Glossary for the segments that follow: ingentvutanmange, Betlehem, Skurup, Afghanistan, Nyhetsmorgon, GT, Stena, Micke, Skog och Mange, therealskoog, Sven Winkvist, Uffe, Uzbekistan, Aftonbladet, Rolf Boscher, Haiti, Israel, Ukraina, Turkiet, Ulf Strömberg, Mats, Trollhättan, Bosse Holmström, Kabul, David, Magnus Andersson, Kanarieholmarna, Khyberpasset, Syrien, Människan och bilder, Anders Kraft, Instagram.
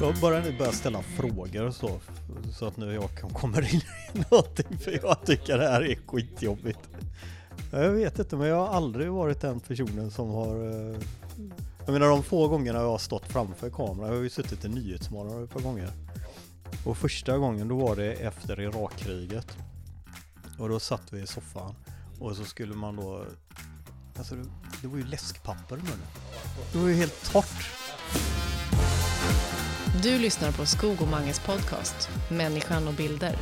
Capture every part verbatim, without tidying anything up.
Jag bara nu börjar ställa frågor och så, så att nu jag kan komma in i någonting, för jag tycker det här är skitjobbigt. Jag vet inte, men jag har aldrig varit den personen som har... Jag menar, de få gångerna jag har stått framför kameran, jag har ju suttit i Nyhetsmorgon ett par gånger. Och första gången då var det efter Irakkriget. Och då satt vi i soffan och så skulle man då... Alltså det, det var ju läskpapper i munnen. Det var ju helt torrt. Du lyssnar på Skog och Manges podcast Människan och bilder.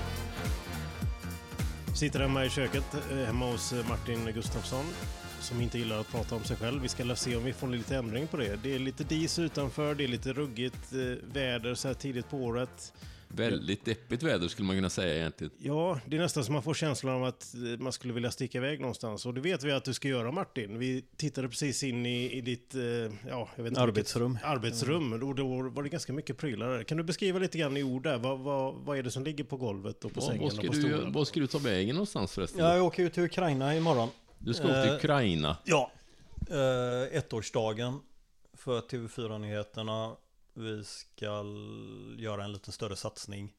Sitter hemma i köket hemma hos Martin Gustafsson, som inte gillar att prata om sig själv. Vi ska se om vi får lite ändring på det. Det är lite dis utanför, det är lite ruggigt väder så här tidigt på året. Väldigt deppigt väder skulle man kunna säga egentligen. Ja, det är nästan som man får känslan av att man skulle vilja sticka iväg någonstans. Och det vet vi att du ska göra, Martin. Vi tittade precis in i, i ditt ja, jag vet inte, arbetsrum. Vilket, arbetsrum. Mm. Och då var det ganska mycket prylar där. Kan du beskriva lite grann i ord där? Vad, vad, vad är det som ligger på golvet och på ja, sängen och på stolen? Vad ska du ta vägen någonstans förresten? Ja, jag åker ut till Ukraina imorgon. Du ska åka till Ukraina? Eh, ja, eh, ettårsdagen för T V fyra-nyheterna. Vi ska göra en lite större satsning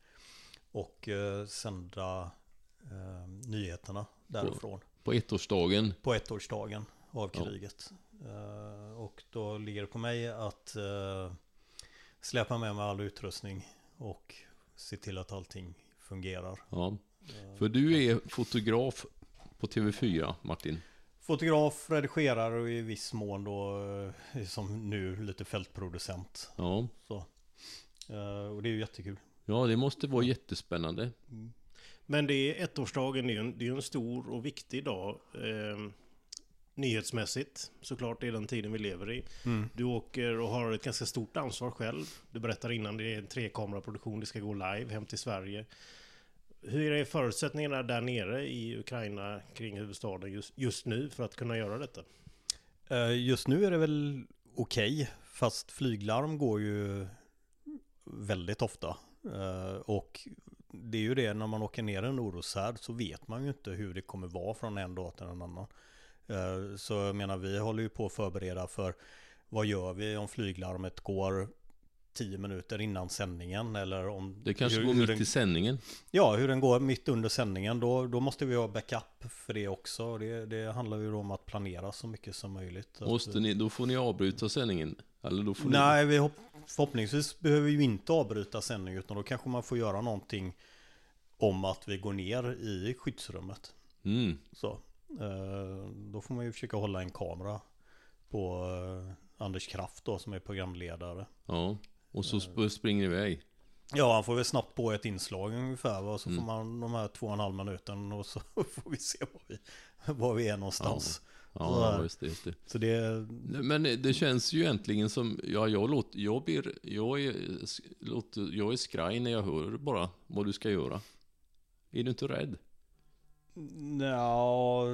och eh, sända eh, nyheterna därifrån. På, på ettårsdagen? På ettårsdagen av kriget. Ja. Eh, och då ligger det på mig att eh, släppa med mig all utrustning och se till att allting fungerar. Ja. För du är fotograf på T V fyra, Martin. Fotograf, redigerare och i viss mån då som nu lite fältproducent. Ja. Så. Och det är ju jättekul. Ja, det måste vara jättespännande. Mm. Men det är ettårsdagen, det är ju en, det är en stor och viktig dag. Eh, nyhetsmässigt, såklart, det är den tiden vi lever i. Mm. Du åker och har ett ganska stort ansvar själv. Du berättar innan, det är en trekameraproduktion, det ska gå live hem till Sverige. Hur är förutsättningarna där nere i Ukraina kring huvudstaden just, just nu för att kunna göra detta? Just nu är det väl okej, fast flyglarm går ju väldigt ofta. Och det är ju det, när man åker ner en oroshärd så vet man ju inte hur det kommer vara från en dag till en annan. Så jag menar, vi håller ju på att förbereda för vad gör vi om flyglarmet går tio minuter innan sändningen, eller om det kanske hur, går mitt den, i sändningen. Ja, hur den går mitt under sändningen, då, då måste vi ha backup för det också. Det, det handlar ju om att planera så mycket som möjligt. Måste ni, då får ni avbryta sändningen? Eller då får nej, ni... vi hopp, förhoppningsvis behöver vi ju inte avbryta sändningen, utan då kanske man får göra någonting om att vi går ner i skyddsrummet. Mm. Så, då får man ju försöka hålla en kamera på Anders Kraft då, som är programledare. Ja. Och så sp- springer iväg. Ja, han får väl snabbt på ett inslag ungefär. Va? Så mm. får man de här två och en halv minuten och så får vi se var vi, var vi är någonstans. Ja, ja, just det, just det. Så det... Men det känns ju egentligen som... Ja, jag, låter, jag, blir, jag, är, låter, jag är skraj när jag hör bara vad du ska göra. Är du inte rädd? Ja,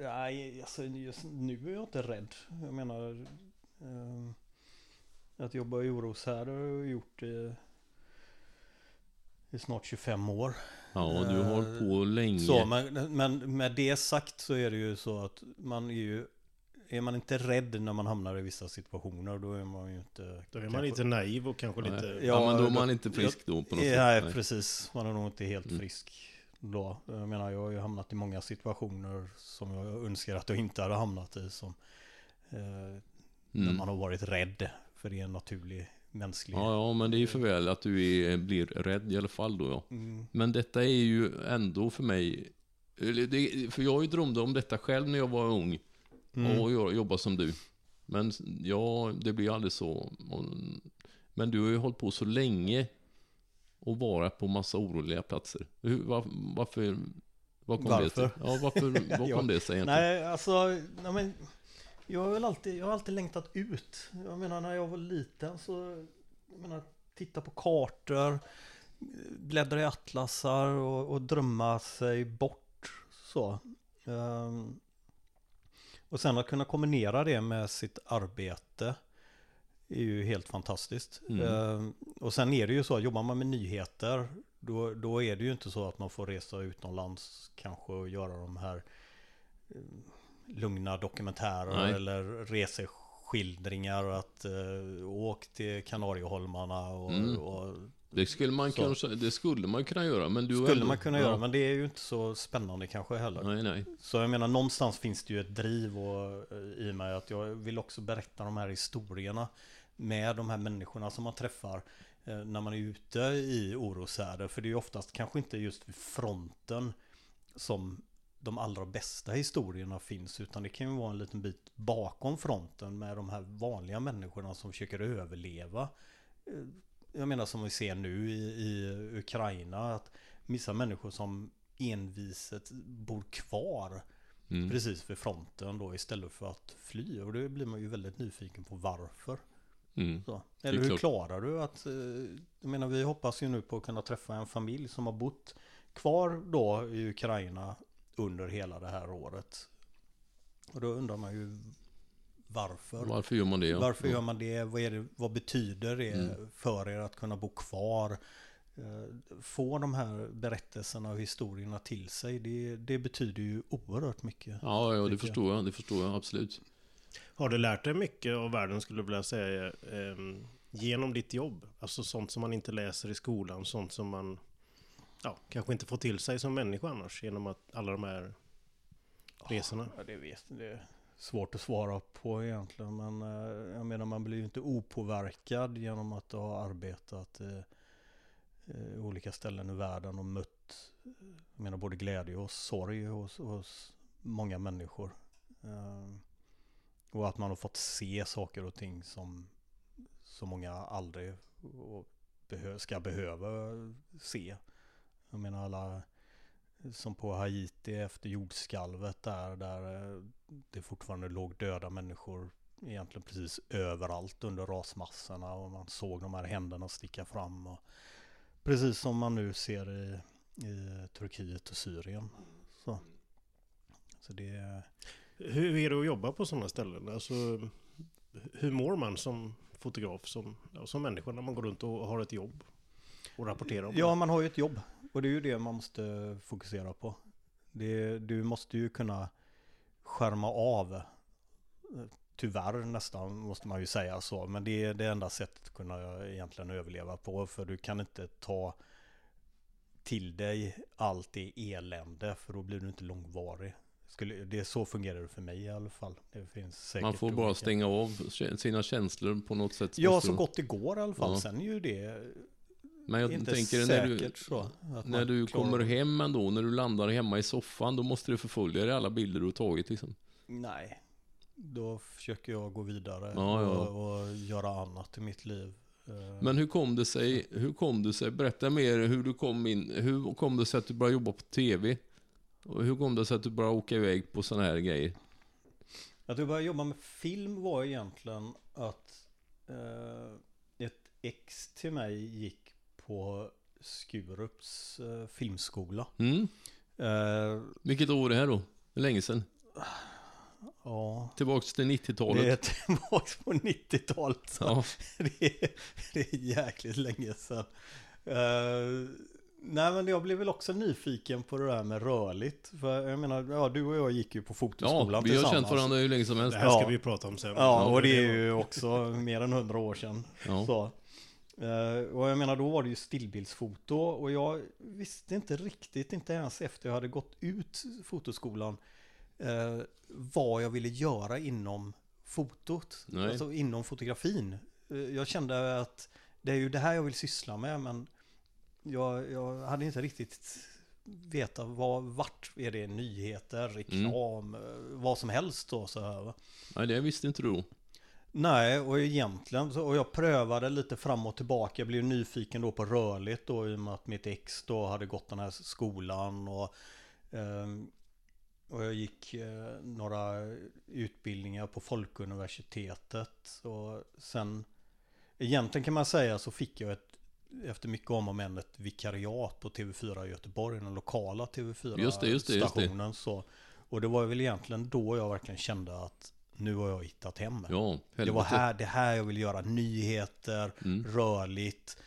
nej, alltså, just nu är jag inte rädd. Jag menar... Eh... Att jobba i oroshärd har jag gjort i, i snart tjugofem år. Ja, du har hållit på länge. Så, men, men med det sagt så är det ju så att man är ju... Är man inte rädd när man hamnar i vissa situationer, då är man ju inte... Då är man lite naiv och kanske nej. lite... Ja, ja, men då är man då, inte frisk då på något ja, sätt. Nej, nej, precis. Man är nog inte helt mm. frisk då. Jag menar, jag har ju hamnat i många situationer som jag önskar att jag inte hade hamnat i, som eh, mm. när man har varit rädd. För det är en naturlig mänsklighet. Ja, ja, men det är ju för väl att du är, blir rädd i alla fall då. Ja. Mm. Men detta är ju ändå för mig... Det, för jag drömde om detta själv när jag var ung. Mm. Och jag jobbade som du. Men ja, det blir aldrig så. Men du har ju hållit på så länge och varit på massa oroliga platser. Hur, var, varför? Var kom varför? Det, ja, varför var kom det sig egentligen? Nej, alltså... Nej, men... Jag har väl alltid, jag har alltid längtat ut. Jag menar, när jag var liten så... Jag menar, titta på kartor, bläddra i atlasar och, och drömma sig bort. Så. Um, och sen att kunna kombinera det med sitt arbete är ju helt fantastiskt. Mm. Um, och sen är det ju så att jobbar man med nyheter, då, då är det ju inte så att man får resa utomlands kanske och göra de här... Um, lugna dokumentärer. Nej. Eller skildringar och att eh, åk till Kanarieholmarna och, mm. och det skulle man så. kunna det skulle man kunna göra men du skulle ändå, man kunna ja. göra men det är ju inte så spännande kanske heller. Nej, nej. Så jag menar någonstans finns det ju ett driv och, i mig att jag vill också berätta de här historierna med de här människorna som man träffar eh, när man är ute i oroshärdar, för det är ju oftast kanske inte just vid fronten som de allra bästa historierna finns, utan det kan ju vara en liten bit bakom fronten med de här vanliga människorna som försöker överleva. Jag menar som vi ser nu i, i Ukraina, att vissa människor som enviset bor kvar mm. precis vid fronten då istället för att fly, och då blir man ju väldigt nyfiken på varför. Mm. Så. Eller hur klarar du att, jag menar vi hoppas ju nu på att kunna träffa en familj som har bott kvar då i Ukraina under hela det här året. Och då undrar man ju varför. Varför gör man det? Ja. Varför gör man det? Vad, är det, vad betyder det mm. för er att kunna bo kvar? Få de här berättelserna och historierna till sig. Det, det betyder ju oerhört mycket. Ja, ja det, förstår jag, det förstår jag. Absolut. Har du lärt dig mycket av världen skulle jag vilja säga eh, genom ditt jobb? Alltså sånt som man inte läser i skolan, sånt som man ja, kanske inte får till sig som människa annars genom att alla de här resorna. Ja, det vet jag. Det är svårt att svara på egentligen, men jag menar man blir ju inte opåverkad genom att ha arbetat i, i olika ställen i världen och mött, jag menar, både glädje och sorg hos, hos många människor. Och att man har fått se saker och ting som så många aldrig och behö- ska behöva se. Jag menar alla som på Haiti efter jordskalvet där, där det fortfarande låg döda människor egentligen precis överallt under rasmassorna och man såg de här händerna sticka fram. Och precis som man nu ser i, i Turkiet och Syrien. Så, så det... Hur är det att jobba på sådana ställen? Alltså, hur mår man som fotograf, som, ja, som människa när man går runt och har ett jobb? Och rapportera om ja, det. Man har ju ett jobb. Och det är ju det man måste fokusera på. Det, du måste ju kunna skärma av. Tyvärr nästan måste man ju säga så. Men det är det enda sättet att kunna egentligen överleva på. För du kan inte ta till dig allt det elände. För då blir du inte långvarig. Skulle, det så fungerar det för mig i alla fall. Det finns man får bara olika. Stänga av sina känslor på något sätt. Ja, så gott det går i alla fall. Ja. Sen är ju det... Men jag inte tänker när du, så, när du kommer hem ändå, när du landar hemma i soffan, då måste du förfölja dig alla bilder du har tagit. Liksom. Nej, då försöker jag gå vidare ja, ja. Och, och göra annat i mitt liv. Men hur kom det sig, hur kom det sig, berätta mer hur du kom in, hur kom det sig att du började jobba på tv? Och hur kom det sig att du började åka iväg på såna här grejer? Att jag började jobba med film var egentligen att eh, ett ex till mig gick på Skurups eh, filmskola. Mm. Eh, Vilket år är det här då? Hur länge sedan? Ja. Tillbaka till nittiotalet. Det är tillbaka på nittiotalet. Ja. Det, är, det är jäkligt länge sedan. Eh, nej men jag blev väl också nyfiken på det där med rörligt. För jag menar, ja, du och jag gick ju på fotoskolan ja, vi tillsammans. Vi har känt varandra hur länge som helst. Det här ska ja. vi prata om sen. Ja, och det är ju också mer än hundra år sedan. Ja. Så. Uh, och jag menar då var det ju stillbildsfoto och jag visste inte riktigt, inte ens efter jag hade gått ut fotoskolan uh, vad jag ville göra inom fotot, Nej. alltså inom fotografin. Uh, jag kände att det är ju det här jag vill syssla med, men jag, jag hade inte riktigt veta vad, vart är det nyheter, reklam, mm. vad som helst då så här. Nej, det visste inte du. Nej, och egentligen, och jag prövade lite fram och tillbaka, jag blev nyfiken då på rörligt då i och med att mitt ex då hade gått den här skolan och, och jag gick några utbildningar på Folkuniversitetet och sen, egentligen kan man säga så fick jag ett, efter mycket om och men, ett vikariat på T V fyra Göteborg, den lokala T V fyra-stationen just det, just det, just det. Så, och det var väl egentligen då jag verkligen kände att nu har jag hittat hem. Ja, det var här, det här jag vill göra. Nyheter, mm. rörligt.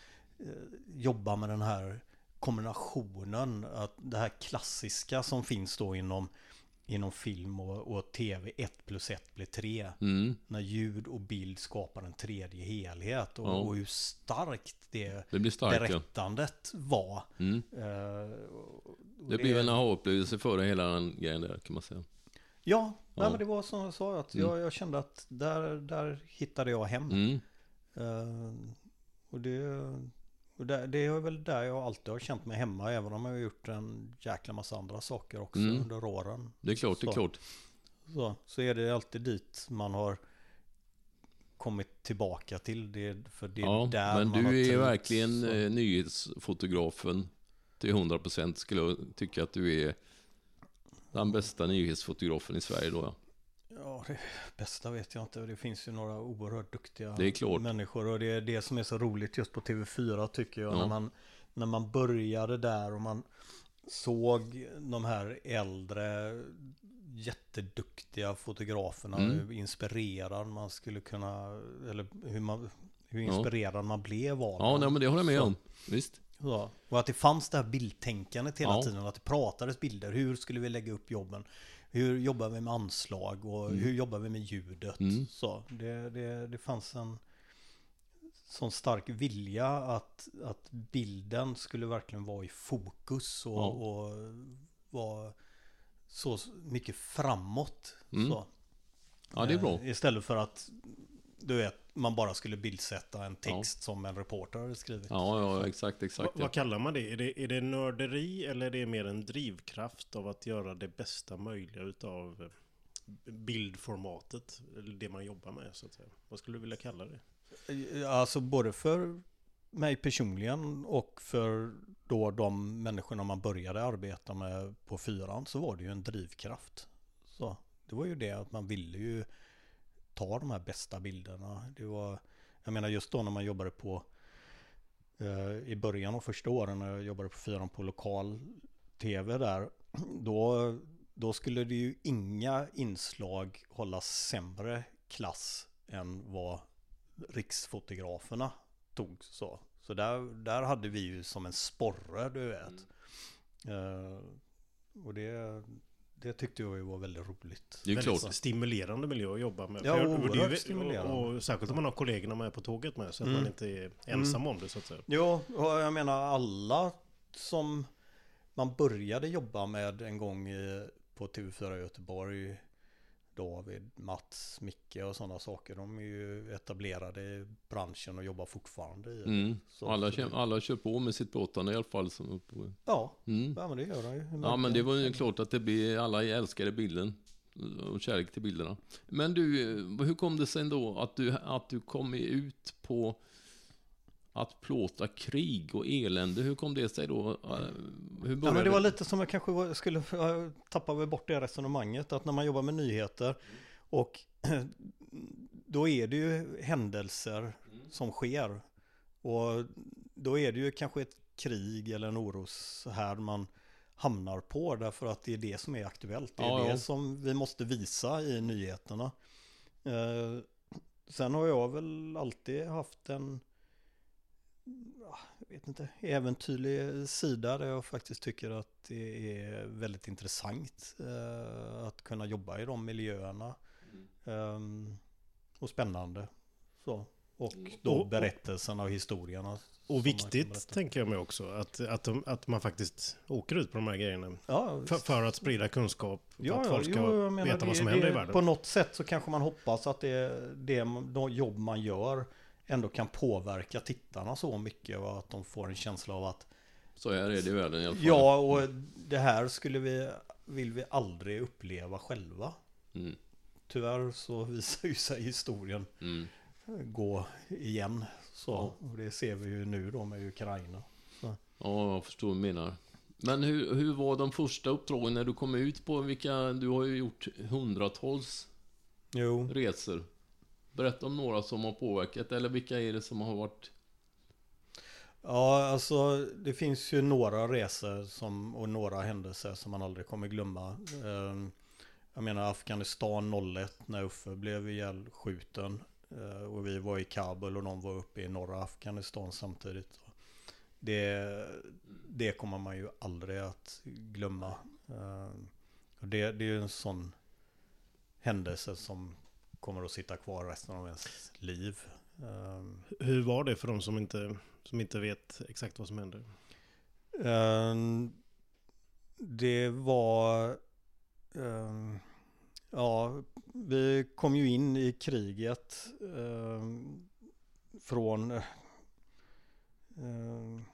Jobba med den här kombinationen. Att det här klassiska som finns då inom, inom film och, och tv, ett plus ett blir tre. Mm. När ljud och bild skapar en tredje helhet och, ja. och hur starkt det, det blir starkt, berättandet ja. var. Mm. Uh, det blev en aha-upplevelse för hela den grejen där, kan man säga. Ja, ja. Nej, men det var som jag sa, att mm. jag, jag kände att där, där hittade jag hem. Mm. Uh, och det... Och det, det är väl där jag alltid har känt mig hemma, även om jag har gjort en jäkla massa andra saker också mm. under åren. Det är klart, så, det är klart. Så, så är det alltid dit man har kommit tillbaka till. Det, för det är ja, där men man du har är tänkt, verkligen så. Nyhetsfotografen till hundra procent skulle jag tycka att du är den bästa nyhetsfotografen i Sverige då, ja. Ja, det bästa vet jag inte. Det finns ju några oerhört duktiga människor. Och det är det som är så roligt just på T V fyra, tycker jag. Ja. När, man, när man började där och man såg de här äldre, jätteduktiga fotograferna. Mm. Hur inspirerad man skulle kunna... Eller hur, man, hur inspirerad ja. man blev av. Ja, nej, men det håller jag med så. om. Visst. Ja. Och att det fanns det här bildtänkandet hela ja. tiden. Att det pratades bilder. Hur skulle vi lägga upp jobben? Hur jobbar vi med anslag och mm. hur jobbar vi med ljudet? Mm. Så det, det, det fanns en sån stark vilja att, att bilden skulle verkligen vara i fokus och, ja. och vara så mycket framåt. Mm. Så. Ja, det är bra. Istället för att du vet, man bara skulle bildsätta en text ja. som en reporter hade skrivit. Ja, ja exakt. exakt Va, ja. Vad kallar man det? Är det, är det nörderi eller är det mer en drivkraft av att göra det bästa möjliga utav bildformatet? Eller det man jobbar med, så att säga. Vad skulle du vilja kalla det? Alltså både för mig personligen och för då de människorna man började arbeta med på fyran, så var det ju en drivkraft. Så det var ju det att man ville ju ta de här bästa bilderna. Det var, jag menar just då när man jobbade på eh, i början av första åren när jag jobbade på fyran på lokal tv där, då, då skulle det ju inga inslag hålla sämre klass än vad riksfotograferna tog. Så, så där, där hade vi ju som en sporre, du vet. Mm. Eh, och det... Det tyckte jag ju var väldigt roligt. Det är väldigt klart. Stimulerande miljö att jobba med. Ja, oerhört stimulerande. Och, och särskilt om man har kollegorna med på tåget med, så att mm. man inte är ensam mm. om det, så att säga. Ja, och jag menar alla som man började jobba med en gång i, på T V fyra Göteborg, David, Mats, Micke och sådana saker, de är ju etablerade i branschen och jobbar fortfarande i. Mm. Så, alla, så det... alla kör på med sitt båtande i alla fall. Som på... Ja, mm. ja men det gör de ju. Ja, men det var ju klart att det blir, alla älskade bilden och kärlek till bilderna. Men du, hur kom det sen då att du, att du kom ut på att plåta krig och elände? Hur kom det sig då? Hur ja, men det var lite som jag kanske var, skulle tappa bort det resonemanget, att när man jobbar med nyheter och då är det ju händelser mm. som sker, och då är det ju kanske ett krig eller en oros här man hamnar på, därför att det är det som är aktuellt. Det är ja, det ja. som vi måste visa i nyheterna. Eh, sen har jag väl alltid haft en jag vet inte, äventyrlig sida där jag faktiskt tycker att det är väldigt intressant eh, att kunna jobba i de miljöerna eh, och spännande så, och då berättelserna och historierna. Och viktigt tänker jag mig också att, att, de, att man faktiskt åker ut på de här grejerna ja, för, för att sprida kunskap för ja, att folk ska jo, menar, veta det, vad som händer det, i världen. På något sätt så kanske man hoppas att det, det de jobb man gör ändå kan påverka tittarna så mycket, va? Att de får en känsla av att så här är det i världen i alla fall. Ja, och det här skulle vi vill vi aldrig uppleva själva. Mm. Tyvärr så visar ju sig historien mm. gå igen så, ja. och det ser vi ju nu då med Ukraina. Så. Ja, jag förstår vad du menar. Men hur hur var de första uppdragen när du kom ut på vilka du har ju gjort hundratals jo. resor? Berätta om några som har påverkat, eller vilka är det som har varit? Ja, alltså det finns ju några resor som, och några händelser som man aldrig kommer glömma. Jag menar Afghanistan noll ett när Uffe blev ihjälskjuten och vi var i Kabul och de var uppe i norra Afghanistan samtidigt. Det, det kommer man ju aldrig att glömma. Det, det är ju en sån händelse som kommer att sitta kvar resten av ens liv. Um, Hur var det för de som inte, som inte vet exakt vad som hände? Um, det var... Um, ja, vi kom ju in i kriget um, från... Um,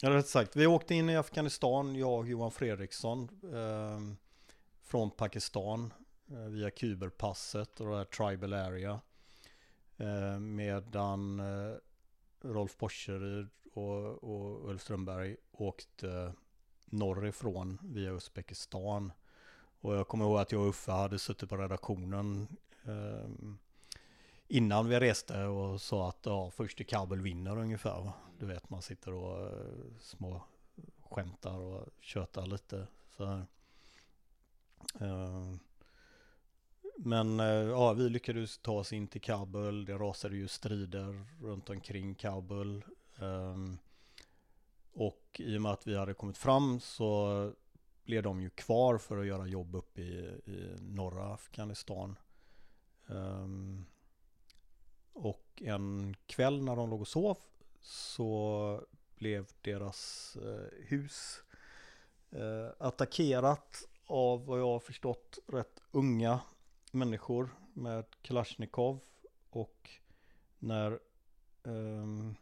jag hade sagt, vi åkte in i Afghanistan, jag och Johan Fredriksson um, från Pakistan via Khyberpasset och det här tribal area, eh, medan eh, Rolf Boscher och, och Ulf Strömberg åkte norrifrån via Uzbekistan. Och jag kommer ihåg att jag och Uffe hade suttit på redaktionen eh, innan vi reste och sa att ja, först i Kabul vinner ungefär. Va? Du vet, man sitter och eh, små skämtar och tjötar lite så här. Eh, Men ja, vi lyckades ta oss in till Kabul. Det rasade ju strider runt omkring Kabul. Um, och i och med att vi hade kommit fram så blev de ju kvar för att göra jobb uppe i, i norra Afghanistan. Um, och en kväll när de låg och sov så blev deras eh, hus eh, attackerat av vad jag har förstått rätt unga människor med Kalashnikov, och när um,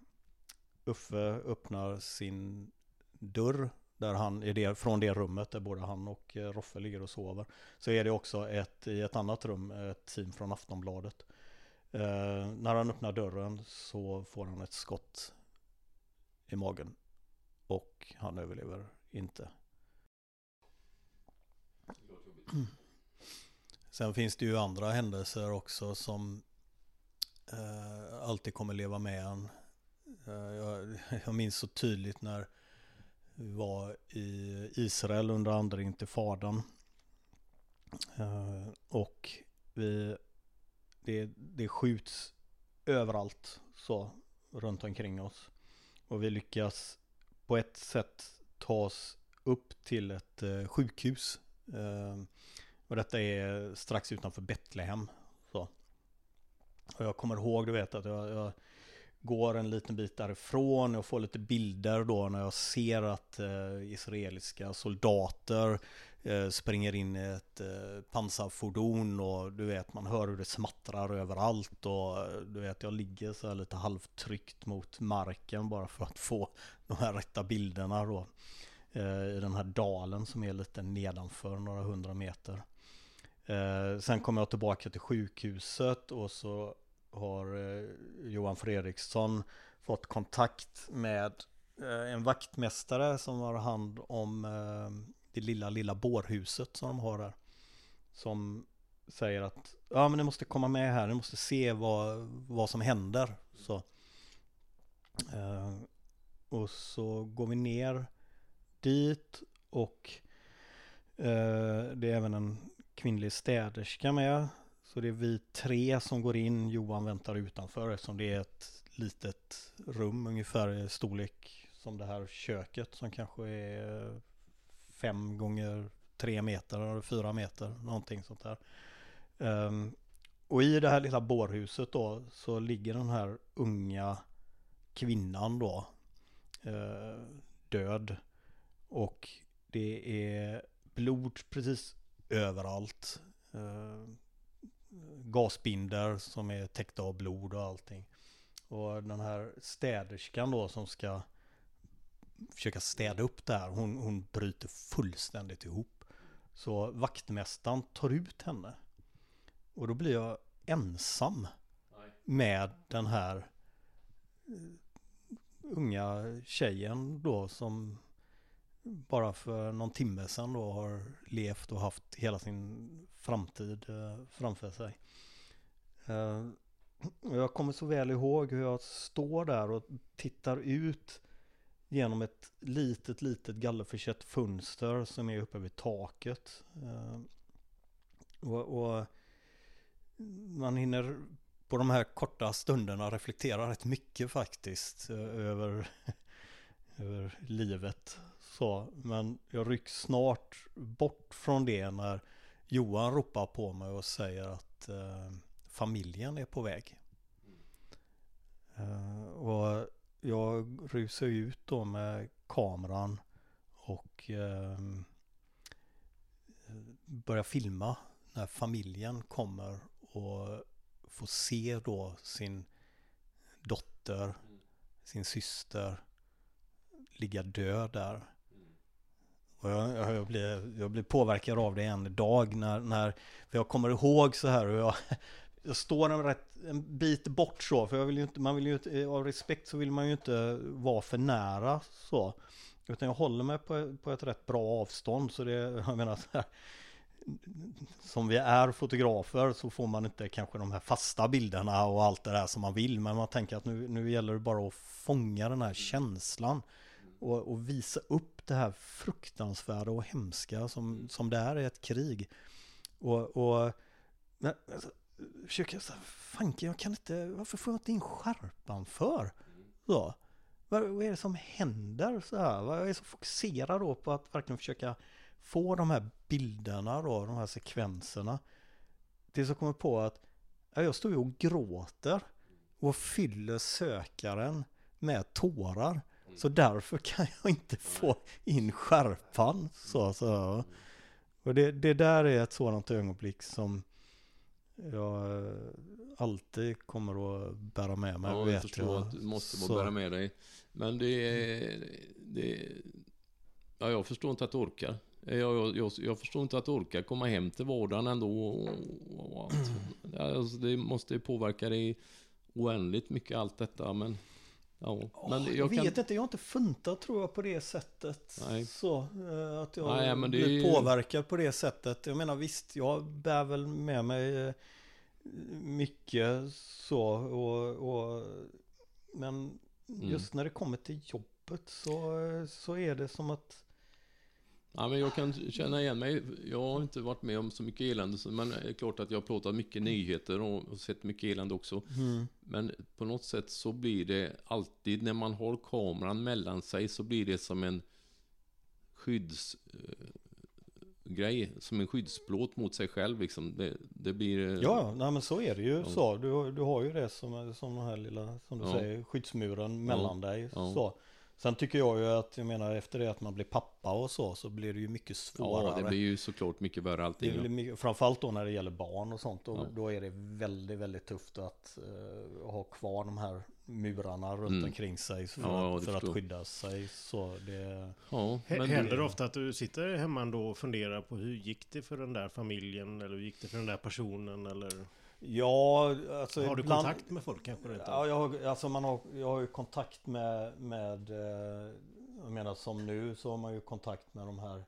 Uffe öppnar sin dörr där han är det, från det rummet där både han och eh, Roffe ligger och sover, så är det också ett, i ett annat rum ett team från Aftonbladet. Eh, när han öppnar dörren så får han ett skott i magen och han överlever inte. Mm. Sen finns det ju andra händelser också som eh, alltid kommer leva med en. Eh, jag, jag minns så tydligt när vi var i Israel under andra intifadan. Eh, och vi, det, det skjuts överallt så runt omkring oss. Och vi lyckas på ett sätt ta oss upp till ett eh, sjukhus. Eh, Och detta är strax utanför Betlehem. Så. Och jag kommer ihåg, du vet, att jag, jag går en liten bit därifrån och får lite bilder då när jag ser att eh, israeliska soldater eh, springer in i ett eh, pansarfordon och du vet, man hör hur det smattrar överallt och du vet, jag ligger så här lite halvtryckt mot marken bara för att få de här rätta bilderna då eh, i den här dalen som är lite nedanför några hundra meter. Eh, sen kommer jag tillbaka till sjukhuset och så har eh, Johan Fredriksson fått kontakt med eh, en vaktmästare som har hand om eh, det lilla, lilla bårhuset som de har där. Som säger att ja, men ni måste komma med här, ni måste se vad, vad som händer. Så. Eh, och så går vi ner dit och eh, det är även en kvinnlig städerska med, så det är vi tre som går in. Johan väntar utanför eftersom det är ett litet rum ungefär i storlek som det här köket som kanske är fem gånger tre meter eller fyra meter någonting sånt där. Um, och i det här lilla bårhuset då så ligger den här unga kvinnan då uh, död, och det är blod precis överallt. Eh, gasbindar som är täckta av blod och allting. Och den här städerskan då som ska försöka städa upp det här, hon, hon bryter fullständigt ihop. Så vaktmästaren tar ut henne. Och då blir jag ensam med den här eh, unga tjejen då som bara för någon timme sedan då har levt och haft hela sin framtid framför sig. Jag kommer så väl ihåg hur jag står där och tittar ut genom ett litet, litet gallerförsett fönster som är uppe vid taket. Och, och man hinner på de här korta stunderna reflektera rätt mycket faktiskt över... över livet. Så, men jag rycks snart bort från det när Johan ropar på mig och säger att eh, familjen är på väg. Eh, och jag rusar ut då med kameran och eh, börjar filma när familjen kommer och får se då sin dotter, sin syster ligga död där. Och jag, jag, blir, jag blir påverkad av det en dag när, när för jag kommer ihåg så här och jag, jag står en, rätt, en bit bort så, för jag vill ju inte, man vill ju inte, av respekt så vill man ju inte vara för nära så, utan jag håller mig på, på ett rätt bra avstånd, så det, jag menar så här, som vi är fotografer så får man inte kanske de här fasta bilderna och allt det där som man vill, men man tänker att nu, nu gäller det bara att fånga den här känslan och, och visa upp det här fruktansvärda och hemska som, som det här är ett krig. Och, och men, alltså, försöker jag säga, fanken, jag kan inte, varför får jag inte in skärpan för? Så, vad, vad är det som händer så här? Jag är så fokuserad då på att verkligen försöka få de här bilderna då, de här sekvenserna, tills jag kommer på att jag står ju och gråter och fyller sökaren med tårar, så därför kan jag inte få in skärpan så, så. Och det, det där är ett sådant ögonblick som jag alltid kommer att bära med mig. Ja, jag förstår att du måste så. Bära med dig, men det är, det är... Ja, jag förstår inte att orka. Jag, jag, jag förstår inte att orka komma hem till vardagen ändå. Och, och allt. Alltså, det måste påverka dig oändligt mycket allt detta. Men, ja. Men oh, jag, jag vet kan... inte, jag har inte funtat tror jag på det sättet. Nej. Så, att jag Nej, men det... blir påverkad på det sättet. Jag menar visst, jag bär väl med mig mycket så. Och, och, men just mm. när det kommer till jobbet så, så är det som att ja, men jag kan känna igen mig. Jag har inte varit med om så mycket elände, men det är klart att jag har plåtat mycket nyheter och sett mycket elände också. Mm. Men på något sätt så blir det alltid, när man har kameran mellan sig, så blir det som en skyddsgrej, som en skyddsplåt mot sig själv. Liksom. Det, det blir, ja, nej, men så är det ju. Ja. Så. Du, du har ju det som, som den här lilla, som du ja. säger, skyddsmuren mellan ja. dig. Ja. Så. Sen tycker jag ju att, jag menar, efter det att man blir pappa och så, så blir det ju mycket svårare. Ja, det blir ju såklart mycket värre allting. Det blir mycket, framförallt då när det gäller barn och sånt, och ja. då är det väldigt, väldigt tufft att uh, ha kvar de här murarna runt mm. omkring sig för, ja, att, för att skydda sig. Så det, ja, men händer det ofta att du sitter hemma ändå och funderar på hur gick det för den där familjen, eller hur gick det för den där personen, eller... Ja, alltså har du ibland, kontakt med folk kanske? Inte? Ja, jag har, alltså man har, jag har ju kontakt med, med jag menar som nu så har man ju kontakt med de här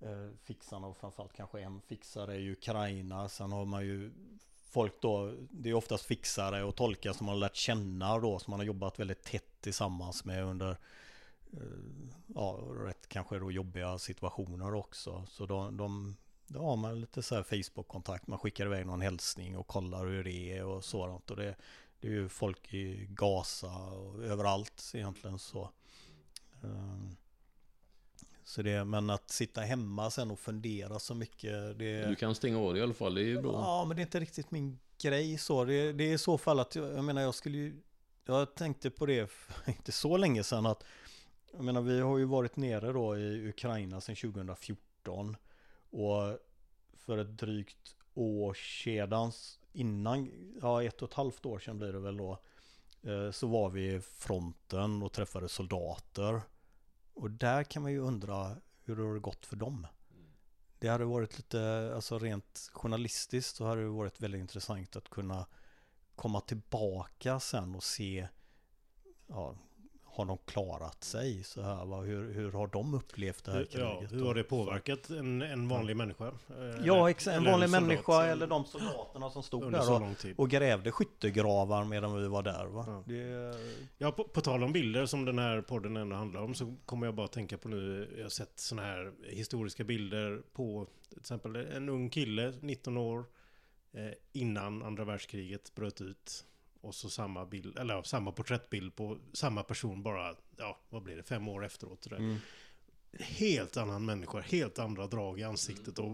eh, fixarna, och framförallt kanske en fixare i Ukraina. Sen har man ju folk då, det är oftast fixare och tolkar som man har lärt känna då, som man har jobbat väldigt tätt tillsammans med under eh, ja, rätt kanske då jobbiga situationer också. Så de, de då har man lite så här Facebook-kontakt. Man skickar iväg någon hälsning och kollar hur det är och sådant. Och det, det är ju folk i Gaza och överallt egentligen så. Um, så det, men att sitta hemma sen och fundera så mycket. Det, du kan stänga av det i alla fall, det är ju bra. Ja, men det är inte riktigt min grej så. Det, det är i så fall att, jag, jag menar jag skulle ju, jag tänkte på det för inte så länge sedan att, jag menar vi har ju varit nere då i Ukraina sedan tjugo fjorton. Och för ett drygt år sedan, innan, ja ett och ett halvt år sedan blir det väl då, så var vi i fronten och träffade soldater. Och där kan man ju undra hur det har gått för dem. Det hade varit lite, alltså rent journalistiskt så hade det varit väldigt intressant att kunna komma tillbaka sen och se, ja, har de klarat sig så här? Va? Hur, hur har de upplevt det här kriget? Ja, hur har det påverkat en, en vanlig människa? Ja, exa- en vanlig människa eller de soldaterna som stod där och, och grävde skyttegravar medan vi var där. Va? Ja, det... ja på, på tal om bilder som den här podden ändå handlar om, så kommer jag bara att tänka på nu, jag har sett såna här historiska bilder på till exempel en ung kille, nitton år, eh, innan andra världskriget bröt ut. Och så samma bild, eller samma porträttbild på samma person bara, ja, vad blir det, fem år efteråt. Mm. helt annan människa, helt andra drag i ansiktet, och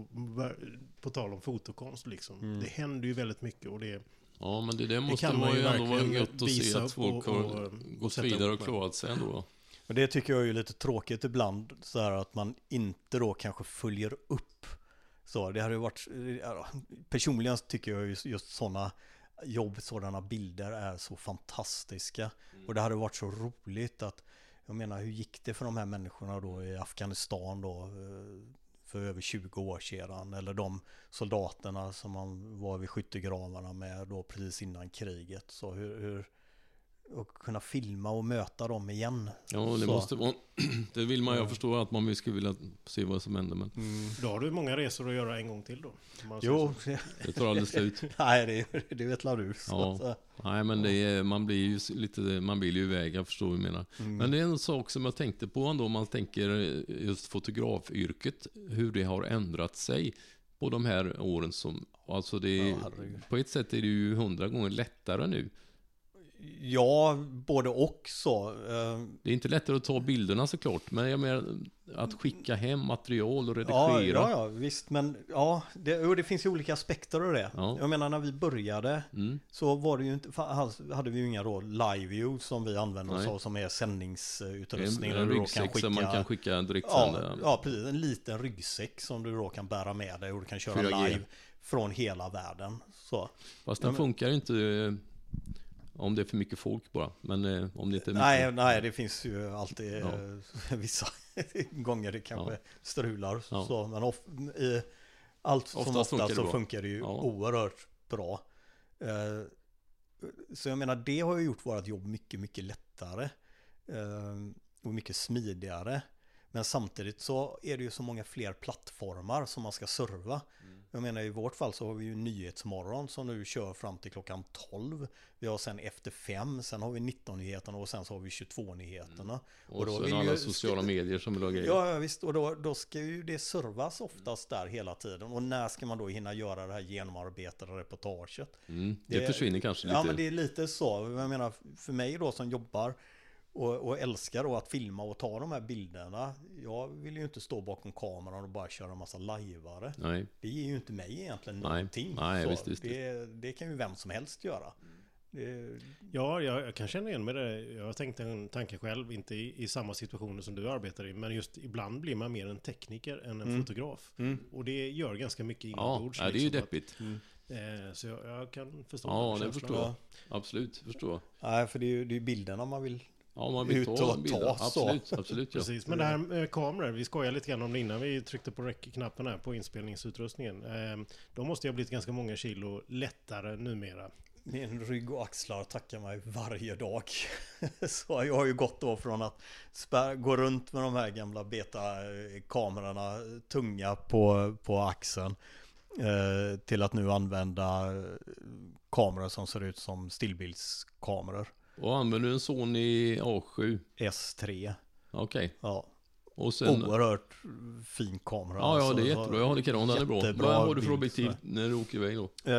på tal om fotokonst liksom. Mm. Det händer ju väldigt mycket, och det, ja, men det, det måste det man, man ju ändå vara gött att se att folk och, och, har gått vidare och klarat sig ändå. Men det tycker jag är ju lite tråkigt ibland, så här att man inte då kanske följer upp. Så det har ju varit, personligen tycker jag ju just sådana jobb, sådana bilder är så fantastiska. Mm. Och det hade varit så roligt att, jag menar, hur gick det för de här människorna då i Afghanistan då för över tjugo år sedan, eller de soldaterna som man var vid skyttegravarna med då precis innan kriget, så hur, hur och kunna filma och möta dem igen. Ja, det, måste vara, det vill man ju förstå, att man skulle vilja se vad som händer. Men... Mm. Då har du många resor att göra en gång till då. Jo. Det tar aldrig slut. Nej, det, det vet la du. Ja. Nej, men det är, man blir ju lite, man vill ju väga, förstår du menar. Mm. Men det är en sak som jag tänkte på ändå, om man tänker just fotografyrket, hur det har ändrat sig på de här åren. Som, alltså det, ja, på ett sätt är det ju hundra gånger lättare nu. Ja, både också. Det är inte lättare att ta bilderna såklart, men jag menar att skicka hem material och redigera. Ja, ja, ja visst, men ja, det, det finns ju olika aspekter av det. Ja. Jag menar, när vi började mm. så var det ju inte, hade vi ju inga då live view som vi använde oss av, som är sändningsutrustning. En, en ryggsäck skicka, som man kan skicka direkt. Ja, ja, precis. En liten ryggsäck som du då kan bära med dig, och du kan köra live från hela världen. Så. Fast den ja, men, funkar inte... Om det är för mycket folk bara, men eh, om det inte är mycket... Nej, nej, det finns ju alltid ja. eh, vissa gånger det kanske ja. strular. Ja. Så, men of, eh, allt som oftast ofta funkar så bra. Funkar det ju ja. oerhört bra. Eh, så jag menar, det har ju gjort vårt jobb mycket, mycket lättare eh, och mycket smidigare. Men samtidigt så är det ju så många fler plattformar som man ska serva. Mm. Jag menar, i vårt fall så har vi ju Nyhetsmorgon som nu kör fram till klockan tolv. Vi har sen efter fem, sen har vi nitton-nyheterna och sen så har vi tjugotvå-nyheterna. Mm. Och, och då sen alla ju... sociala medier som lagar in. Ja, ja, visst. Och då, då ska ju det servas oftast där hela tiden. Och när ska man då hinna göra det här genomarbetade reportaget? Mm. Det, det försvinner kanske lite. Ja, men det är lite så. Jag menar, för mig då som jobbar... Och, och älskar då att filma och ta de här bilderna. Jag vill ju inte stå bakom kameran och bara köra en massa lajvare. Nej. Det ger ju inte mig egentligen Nej. någonting. Nej, så visst, visst. Det, det kan ju vem som helst göra. Det... Ja, jag, jag kan känna igen med det. Jag har tänkt en tanke själv, inte i, i samma situationer som du arbetar i. Men just ibland blir man mer en tekniker än en mm. fotograf. Mm. Och det gör ganska mycket inombords. Ja, liksom, det är ju deppigt. Så jag, jag kan förstå. Ja, det, det förstår jag. Absolut, förstår. Nej, för det är ju det är bilderna man vill... Ja, man vill ta, ta bilder. Absolut, absolut. Ja. Precis, men det här med kameror, vi skojade lite grann om det innan vi tryckte på rec-knappen här på inspelningsutrustningen. De måste ju ha blivit ganska många kilo lättare numera. Min rygg och axlar tackar mig varje dag. Så jag har ju gått då från att spär, gå runt med de här gamla beta-kamerorna, tunga på, på axeln, till att nu använda kameror som ser ut som stillbildskameror. Och använder du en Sony A sju? S tre. Okej. Okay. Ja. Och sen... Oerhört fin kamera. Ja, ja, det är jättebra. Jag har likadant, den är bra. Vad har du för objektiv när du åker iväg då? Uh,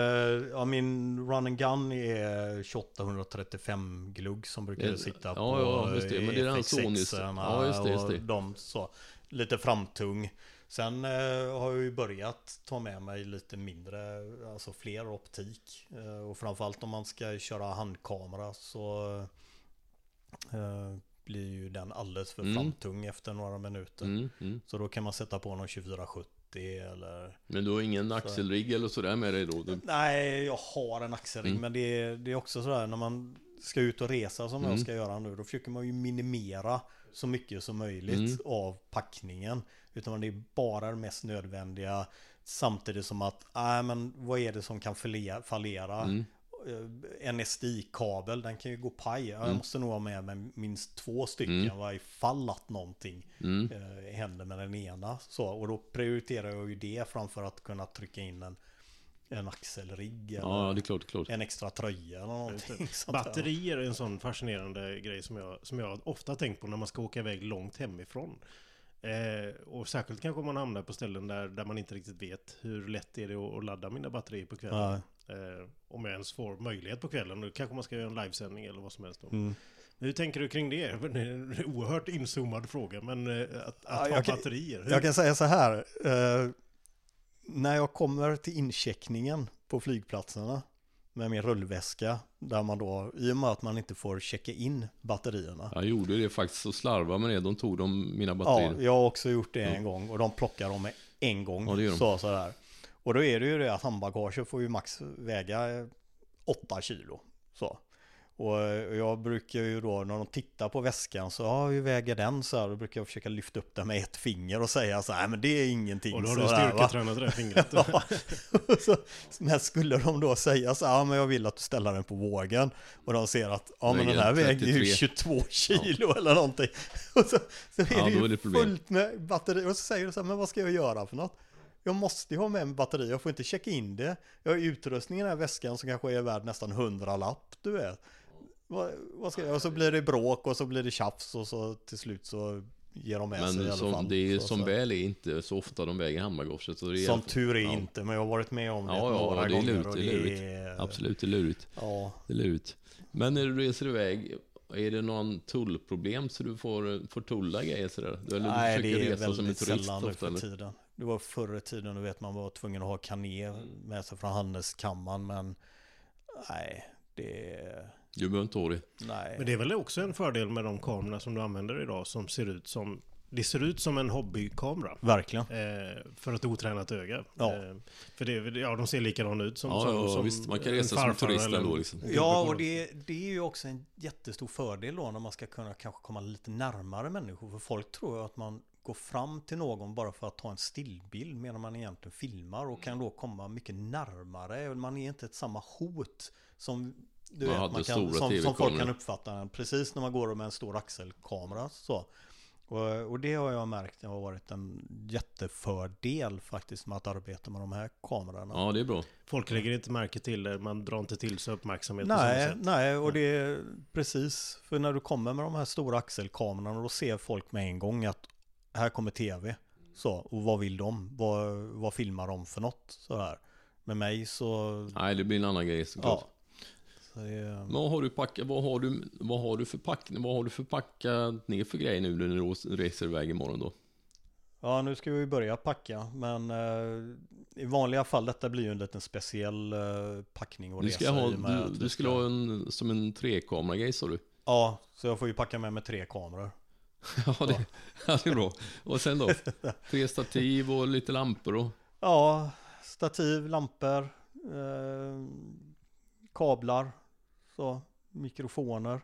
ja, min run and gun är tjugoåtta trettiofem glugg som brukar det, sitta ja, på. Ja, just det. Men det är den Sony. Ja, just det, just det. De, så, lite framtung. Sen eh, har jag ju börjat ta med mig lite mindre, alltså fler optik. Eh, och framförallt om man ska köra handkamera så eh, blir ju den alldeles för mm. framtung efter några minuter. Mm, mm. Så då kan man sätta på någon tjugofyra sjuttio eller... Men du har ingen axelrigg eller sådär med dig då? Du... Nej, jag har en axelrigg mm. men det är, det är också sådär när man ska ut och resa som mm. jag ska göra nu, då försöker man ju minimera så mycket som möjligt mm. av packningen. Utan det är bara det mest nödvändiga, samtidigt som att äh, men vad är det som kan fallera? Mm. En S D I-kabel, den kan ju gå paj. Jag mm. måste nog ha med mig minst två stycken mm. varje fall att någonting mm. eh, händer med den ena. Så, och då prioriterar jag ju det framför att kunna trycka in en en axelrigg eller ja, det är klart, klart. en extra tröja eller någonting. Batterier är en sån fascinerande grej som jag, som jag ofta tänkt på när man ska åka iväg långt hemifrån. Eh, och särskilt kanske man hamnar på ställen där, där man inte riktigt vet hur lätt är det att ladda mina batterier på kvällen. Ja. Eh, om jag ens får möjlighet på kvällen. Då kanske man ska göra en livesändning eller vad som helst. Mm. Hur tänker du kring det? Det är en oerhört inzoomad fråga, men eh, att, att ja, ha kan, batterier. Hur? Jag kan säga så här. Eh, när jag kommer till incheckningen på flygplatserna med min rullväska, där man då, i och med att man inte får checka in batterierna. Jag gjorde det faktiskt och slarva med det. De tog de, mina batterier. Ja, jag har också gjort det en mm. gång och de plockar dem en gång. Ja, de. Så, så där. Och då är det ju det att handbagaget får ju max väga åtta kilo. Så. Och jag brukar ju då, när de tittar på väskan så, ja, hur väger den? Så här, då brukar jag försöka lyfta upp den med ett finger och säga så här, men det är ingenting. Och då har du styrketränat det där fingret. Ja. Så, men skulle de då säga så här, ja, men jag vill att du ställer den på vågen. Och de ser att, ja, men den här väger ju tjugotvå kilo, ja, eller någonting. Och så, så är, ja, det ju är det fullt med batterier. Och så säger du så här, men vad ska jag göra för något? Jag måste ju ha med en batteri, jag får inte checka in det. Jag har utrustningen i den här väskan som kanske är värd nästan hundra lapp, du vet. Vad, vad ska jag? Och så blir det bråk och så blir det tjafs och så till slut så ger de med men sig som, i alla fall. Det är så, som så. Väl är inte så ofta de väger handbagaget. Som är tur är ja. Inte, men jag har varit med om det ja, några ja, det gånger. Lurigt, och det är lurigt. Absolut, det är lurigt. Ja. Det är lurigt. Men när du reser iväg, är det någon tullproblem så du får, får tulla grejer sådär? Du, nej, du det är resa väldigt som sällan nu för tiden. Det var förr i tiden, du vet, man var tvungen att ha kané med sig från handelskammaren, men nej, det... Du behöver inte ha det. Nej. Men det är väl också en fördel med de kamerorna som du använder idag som ser ut som... Det ser ut som en hobbykamera. Verkligen. Eh, för ett otränat öga. Ja. Eh, för det, ja, de ser likadana ut som, ja, som, ja, som visst. Man kan resa som turist ändå. Liksom. Ja, och det, det är ju också en jättestor fördel då när man ska kunna kanske komma lite närmare människor. För folk tror att man går fram till någon bara för att ta en stillbild medan man egentligen filmar och kan då komma mycket närmare. Man är inte ett samma hot som... Du vet, man kan, som, som folk kan uppfatta den. Precis när man går med en stor axelkamera. Så. Och, och det har jag märkt har varit en jättefördel faktiskt med att arbeta med de här kamerorna. Ja, det är bra. Folk lägger inte märke till det. Man drar inte till sig uppmärksamhet. Nej, på nej och det är precis. För när du kommer med de här stora axelkamerorna, då ser folk med en gång att här kommer tv. Så, och vad vill de? Vad, vad filmar de för något? Så här. Med mig så... Nej, det blir en annan grej såklart. Ja. Är... Vad har du packa, vad har du vad har du för pack, vad har du för packat ner för grejer nu när du reser iväg imorgon då? Ja, nu ska vi börja packa, men eh, i vanliga fall detta blir ju en liten speciell eh, packning och resa ha, i med. Du, du skulle ha en som en trekamera grej sa du. Ja, så jag får ju packa med med tre kameror. Ja, det, ja, det är bra. Och sen då tre stativ och lite lampor och... Ja, stativ, lampor, eh, kablar. Så, mikrofoner.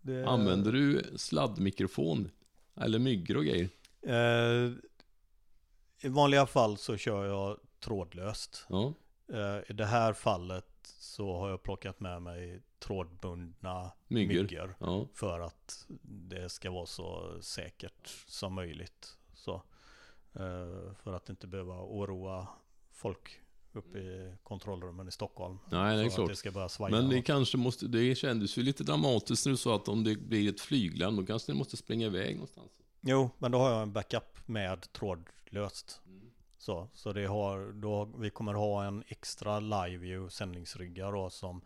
Det... Använder du sladdmikrofon eller myggor och grejer? Eh, I vanliga fall så kör jag trådlöst. Ja. Eh, I det här fallet så har jag plockat med mig trådbundna myggor, myggor ja. För att det ska vara så säkert som möjligt. Så, eh, för att inte behöva oroa folk upp i kontrollrummen i Stockholm. Nej, det är klart. Det ska börja svaja. Men det kanske måste, det kändes ju lite dramatiskt nu så att om det blir ett flygland då kanske det måste springa iväg någonstans. Jo, men då har jag en backup med trådlöst. Mm. Så, så det har, då, vi kommer ha en extra live sändningsrygga då, som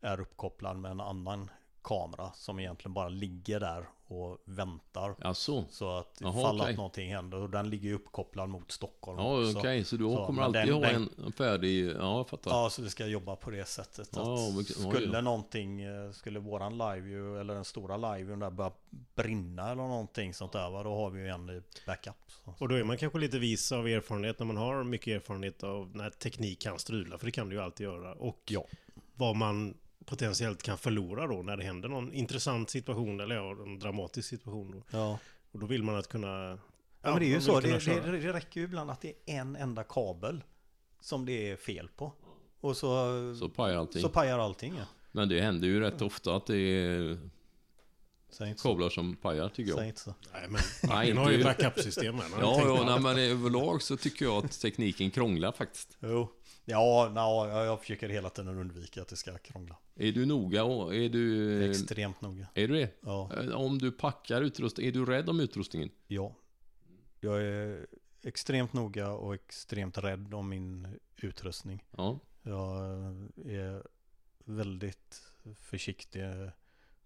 är uppkopplad med en annan kamera som egentligen bara ligger där och väntar. Alltså. Så att ifall Aha, okay. att någonting händer, och den ligger ju uppkopplad mot Stockholm. Ja, okej, okay. så du så, kommer alltid den, ha en, en färdig, ja jag fattar. Ja, så vi ska jobba på det sättet. Ja, att okay. Skulle ja, ja. någonting, skulle våran liveview eller den stora liveview där börja brinna eller någonting sånt där, va? Då har vi ju en backup. Så. Och då är man kanske lite vis av erfarenhet när man har mycket erfarenhet av när teknik kan strula, för det kan det ju alltid göra. Och ja. vad man potentiellt kan förlora då när det händer någon intressant situation eller ja, en dramatisk situation. Då. Ja. Och då vill man att kunna... Ja, ja men det är ju så. Det, det, det räcker ju ibland att det är en enda kabel som det är fel på. Och så, så pajar allting. Så pajar allting ja. Men det händer ju rätt ofta att det är kablar som pajar tycker jag. Säg inte så. Nej, men nej, har ju ett backup-system. Ja, ja nej, men överlag så tycker jag att tekniken krånglar faktiskt. Jo. Ja, no, jag försöker hela tiden undvika att det ska krångla. Är du noga? Är du... Extremt noga. Är du det? Ja. Om du packar utrustning, är du rädd om utrustningen? Ja, jag är extremt noga och extremt rädd om min utrustning. Ja. Jag är väldigt försiktig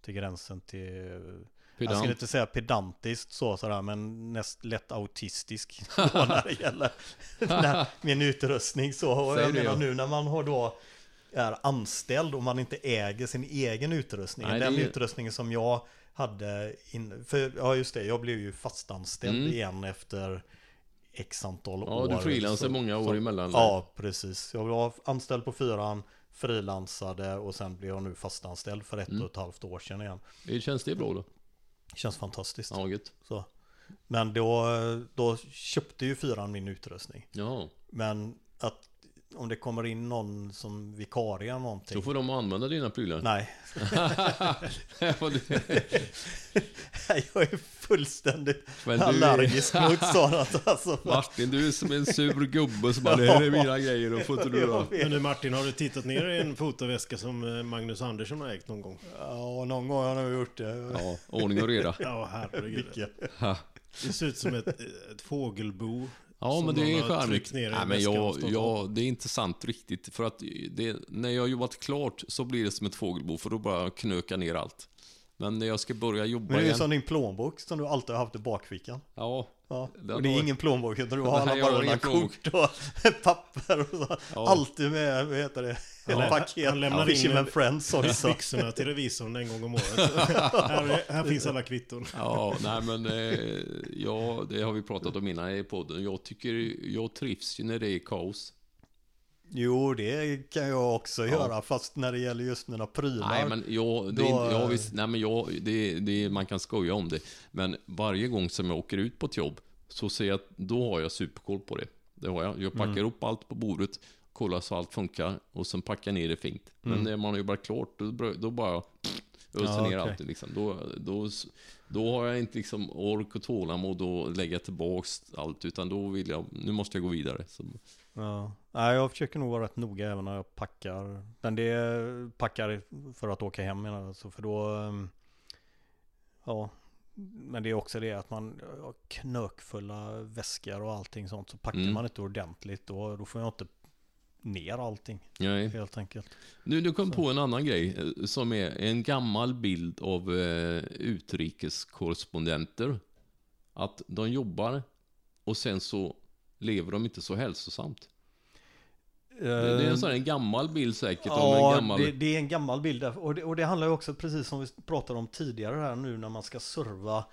till gränsen till... Pedant. Jag skulle inte säga pedantiskt så, sådär, men näst lätt autistisk då, när det gäller när, min utrustning. Så, jag menar, nu när man har då är anställd och man inte äger sin egen utrustning. Nej, den ju... utrustningen som jag hade... In, för, ja just det, jag blev ju fastanställd mm. igen efter x antal ja, år. Ja, du frilansade många år så, emellan. Där. Ja, precis. Jag var anställd på fyran, frilansade och sen blev jag nu fastanställd för ett mm. och ett halvt år sedan igen. Det känns det bra då? Känns fantastiskt. Ja, så. Men då, då köpte ju fyran min utrustning. Ja. Men att om det kommer in någon som vikarie eller någonting. Så får de använda dina prylar? Nej. Jag är fullständigt men allergisk du... mot sådant. Alltså. Martin, du är som en sur gubbe som bara här är mina grejer och fotar du då. Men nu Martin, har du tittat ner i en fotoväska som Magnus Andersson har ägt någon gång? Ja, någon gång har jag gjort det. Ja, ordning och reda. Ja, herregud. Det ser ut som ett, ett fågelbo. Ja, men det är charmigt. Nej, men jag, jag, det är inte sant riktigt. För att det, när jag har jobbat klart så blir det som ett fågelbo. För då bara knöka ner allt. Men när jag ska börja jobba igen... Men det är igen... som din plånbok som du alltid har haft i bakfickan. Ja. Ja. Och det är ingen plånbok. Du har alla bara några kort och papper. Och så. Ja. Alltid med, vad heter det? Eller ja. Paket. Han lämnar ja. In med byxorna till revisorn en gång om året. här, här finns alla kvitton. Ja, nej men eh, ja, det har vi pratat om innan i podden. Jag tycker, jag trivs ju när det är kaos. Jo, det kan jag också ja. göra. Fast när det gäller just mina prylar. Nej, men jag, det, då... jag visst, nej, men jag, det, det, man kan skoja om det. Men varje gång som jag åker ut på ett jobb så ser jag att då har jag superkoll på det. Det har jag. Jag packar mm. upp allt på bordet, kollar så allt funkar och sen packar ner det fint. Men mm. när man har jobbat klart, då, då bara... Och ja, ner okay. allt, liksom. då, då, då har jag inte liksom ork och tålamod och lägga tillbaka allt, utan då vill jag, nu måste jag gå vidare. Så. Ja. Nej, jag försöker nog vara rätt noga även när jag packar. Men det packar för att åka hem, alltså, för då ja, men det är också det att man har knökfulla väskor och allting sånt, så packar mm. man inte ordentligt och då får jag inte ner allting. Nej. Helt enkelt. Nu, du kom så. På en annan grej som är en gammal bild av eh, utrikeskorrespondenter, att de jobbar och sen så lever de inte så hälsosamt. Uh, det, det är en sån här en gammal bild säkert. Ja, om en gammal... det, det är en gammal bild där. Och det, och det handlar ju också precis som vi pratade om tidigare här nu när man ska serva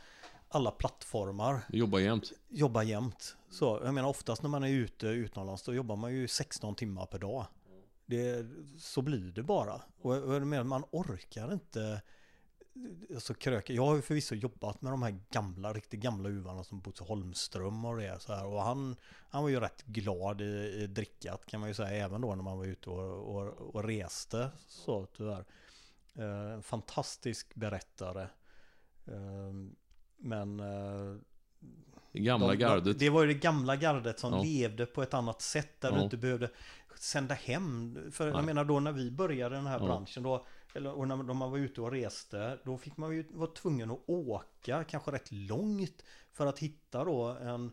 alla plattformar. Jobba jämt. Jobba jämt. Så, jag menar oftast när man är ute utomlands då jobbar man ju sexton timmar per dag. Det, så blir det bara. Och, och menar, man orkar inte så kröka. Jag har ju förvisso jobbat med de här gamla, riktigt gamla uvarna som Bosse Holmström och det så här. Och han, han var ju rätt glad i, i drickat kan man ju säga även då när man var ute och, och, och reste. Så tyvärr. Eh, fantastisk berättare. Eh, Men uh, gamla de, gardet. Det var ju det gamla gardet som ja. levde på ett annat sätt där ja. du inte behövde sända hem. För jag menar då när vi började den här ja. branschen då, eller, och när man var ute och reste, då fick man ju vara tvungen att åka kanske rätt långt för att hitta då en,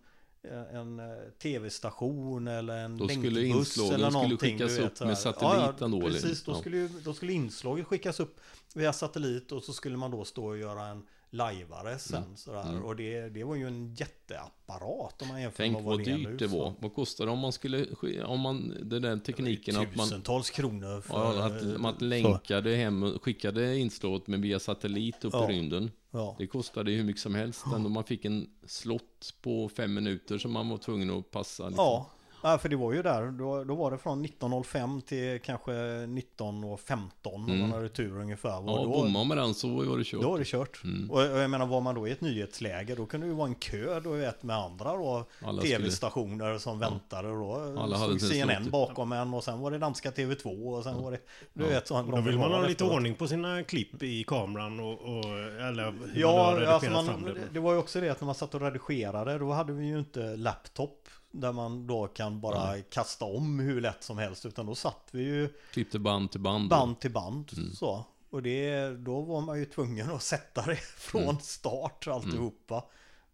en tv-station eller en då länkbuss inslå, eller någonting. Då skulle skickas upp med satellit ja, då. Precis, då, ja. skulle, då skulle inslaget skickas upp via satellit och så skulle man då stå och göra en lajvare sen mm. sådär. Mm. Och det, det var ju en jätteapparat om man jämför med vad det är nu. Tänk vad dyrt det var. Vad kostade om man skulle om man den där tekniken att man tusentals kronor för ja, att man länkade så. Hem och skickade inslaget med via satellit upp ja. i rymden. Ja. Det kostade hur mycket som helst ändå man fick en slott på fem minuter som man var tvungen att passa liksom. Ja. Ja, för det var ju där, då, då var det från nitton noll fem till kanske nitton femton mm. om man hade tur ungefär. Och ja, bommar med den så var det kört. Då var det kört. Mm. Och, och jag menar, var man då i ett nyhetsläge, då kunde det ju vara en kö då vet, med andra då, tv-stationer skulle... som ja. väntade. Då. Alla hade C N N bakom en och sen var det danska T V två och sen ja. var det... Du ja. vet, så då vill man ha lite efteråt. Ordning på sina klipp i kameran och... och eller ja, alltså man, det. det var ju också det att när man satt och redigerade, då hade vi ju inte laptop där man då kan bara ja. kasta om hur lätt som helst, utan då satt vi ju klippte band till band band till band mm. så, och det, då var man ju tvungen att sätta det från mm. start alltihopa mm.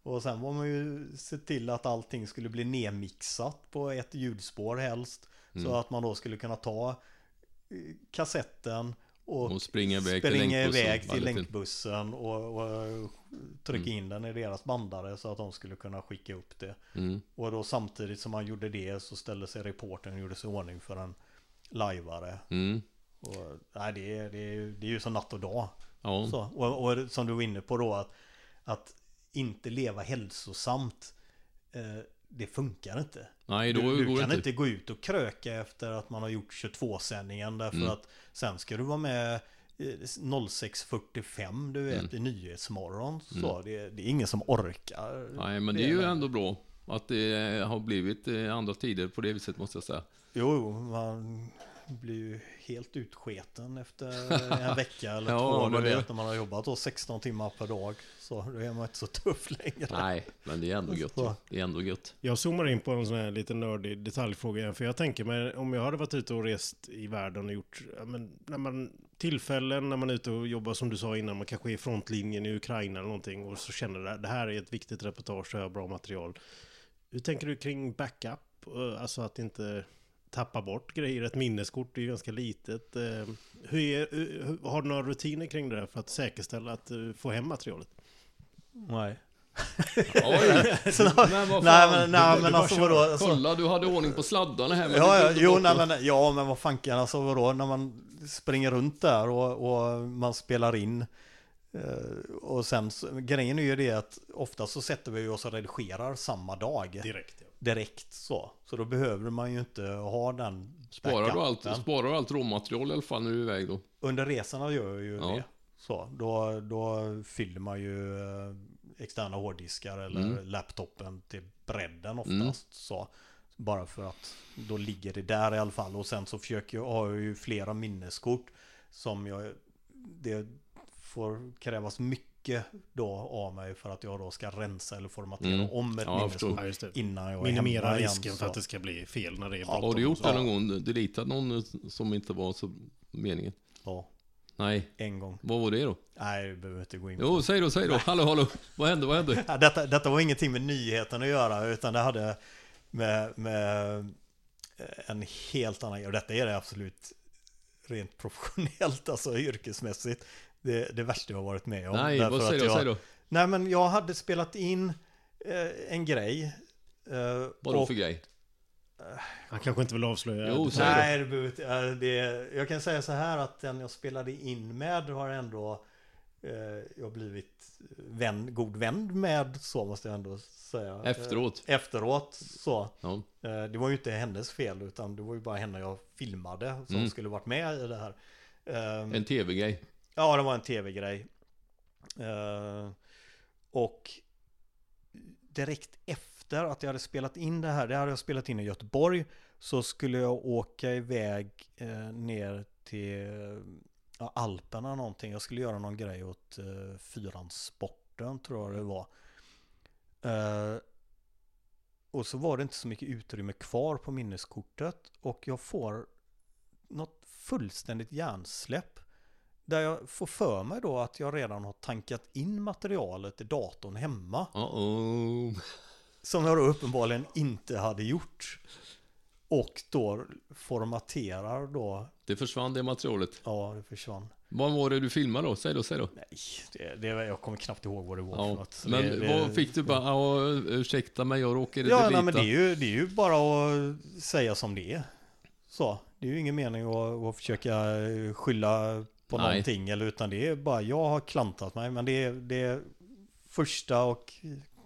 och sen var man ju se till att allting skulle bli nedmixat på ett ljudspår helst Mm. Så att man då skulle kunna ta kassetten och, och springa iväg till länkbussen, iväg till länkbussen och, och trycka mm. in den i deras bandare så att de skulle kunna skicka upp det. Mm. Och då samtidigt som man gjorde det så ställde sig reportern och gjorde sig i ordning för en liveare. Mm. Och, nej, det, är, det, är, det är ju som natt och dag. Ja. Så, och, och som du var inne på då, att, att inte leva hälsosamt, eh, det funkar inte. Nej, då du du går kan inte. inte gå ut och kröka efter att man har gjort tjugotvå-sändningen därför mm. att sen ska du vara med noll sex fyrtiofem du vet, mm. i Nyhetsmorgon. Så mm. det, det är ingen som orkar. Nej, men det är ju ändå bra att det har blivit andra tider på det viset, måste jag säga. Jo, man blir ju helt utsketen efter en vecka eller ja, två, du vet, när man har jobbat då sexton timmar per dag, så då är man inte så tuff längre. Nej, men det är ändå gött. Det är ändå gött. Jag zoomar in på en sån här liten nördig detaljfråga, för jag tänker mig, om jag hade varit ute och rest i världen och gjort, ja, men, när man, tillfällen när man är ute och jobbar, som du sa innan, man kanske är i frontlinjen i Ukraina eller någonting, och så känner det, det här är ett viktigt reportage, jag har bra material. Hur tänker du kring backup? Alltså att inte tappa bort grejer, ett minneskort är ju ganska litet. Hur är, har du några rutiner kring det där för att säkerställa att få hem materialet? Nej. Så, nej, men, nej, nej, men alltså, vadå, alltså, kolla, du hade ordning på sladdarna här. Men ja, ja, jo, nej, men, ja, men vad fanken, alltså vadå, när man springer runt där och, och man spelar in. Och sen, grejen är ju det att ofta så sätter vi oss och redigerar samma dag. Direkt, ja. Direkt så. Så då behöver man ju inte ha den. Sparar du allt, sparar allt råmaterial i alla fall när du är iväg då? Under resorna gör jag ju ja. det. Så, då, då fyller man ju externa hårddiskar eller mm. laptopen till bredden oftast. Mm. Så, bara för att då ligger det där i alla fall. Och sen så försöker jag, har jag ju flera minneskort som jag, det får krävas mycket då av mig för att jag då ska rensa eller formatera mm. om ett ja, minneskort innan jag minimerar risken igen, för att det ska bli fel när det är ja, har du gjort det någon gång? Deletat någon som inte var så meningen? Ja. Nej. En gång. Vad var det då? Nej, det behöver inte gå in på. Jo, säg då, säg då. Hallå, hallå. Vad hände, vad hände? Ja, detta, detta var ingenting med nyheten att göra, utan det hade med, med en helt annan. Och detta är det absolut rent professionellt, alltså yrkesmässigt. Det, det värsta jag har varit med om. Nej, vad säger, att jag, säger du? Nej, men jag hade spelat in eh, en grej. Eh, vad då för grej? Eh, Han kanske inte vill avslöja. Jo, nej, det, det, det, jag kan säga så här att den jag spelade in med har ändå eh, jag blivit vän, god vän med, så måste jag ändå säga. Efteråt. Eh, efteråt, så. Ja. Eh, det var ju inte hennes fel, utan det var ju bara henne jag filmade som mm. skulle varit med i det här. Eh, en tv-grej. Ja, det var en tv-grej. Uh, och direkt efter att jag hade spelat in det här, det hade jag spelat in i Göteborg, så skulle jag åka iväg uh, ner till uh, Alperna eller någonting. Jag skulle göra någon grej åt uh, Fyransporten, tror jag det var. Uh, och så var det inte så mycket utrymme kvar på minneskortet, och jag får något fullständigt hjärnsläpp. Där jag får för mig då att jag redan har tankat in materialet i datorn hemma. Uh-oh. Som jag då uppenbarligen inte hade gjort. Och då formaterar då. Det försvann det materialet? Ja, det försvann. Vad var det du filmade då? Säg då, säg då. Nej, det, det, jag kommer knappt ihåg vad det var. Ja, något. Men det, det, vad fick du bara? Ja, ursäkta mig, jag råkade delita. Ja, nej, men det är, ju, det är ju bara att säga som det är. Så, det är ju ingen mening att, att försöka skylla på Nej. någonting, eller, utan det är bara jag har klantat mig, men det är, det är första och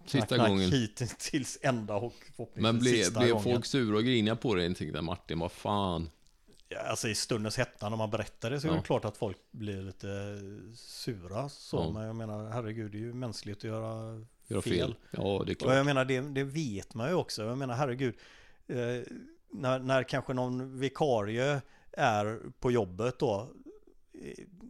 sista gången hittills enda och men blev blev folk sura och griniga på dig, tänkte Martin, vad fan. Ja, alltså i stundens hetta när man berättade så ja. är det klart att folk blir lite sura så, ja. men jag menar, herregud, det är ju mänskligt att göra, göra fel. fel. Ja, det är klart. Och jag menar, det, det vet man ju också. Jag menar, herregud, eh, när när kanske någon vikarie är på jobbet då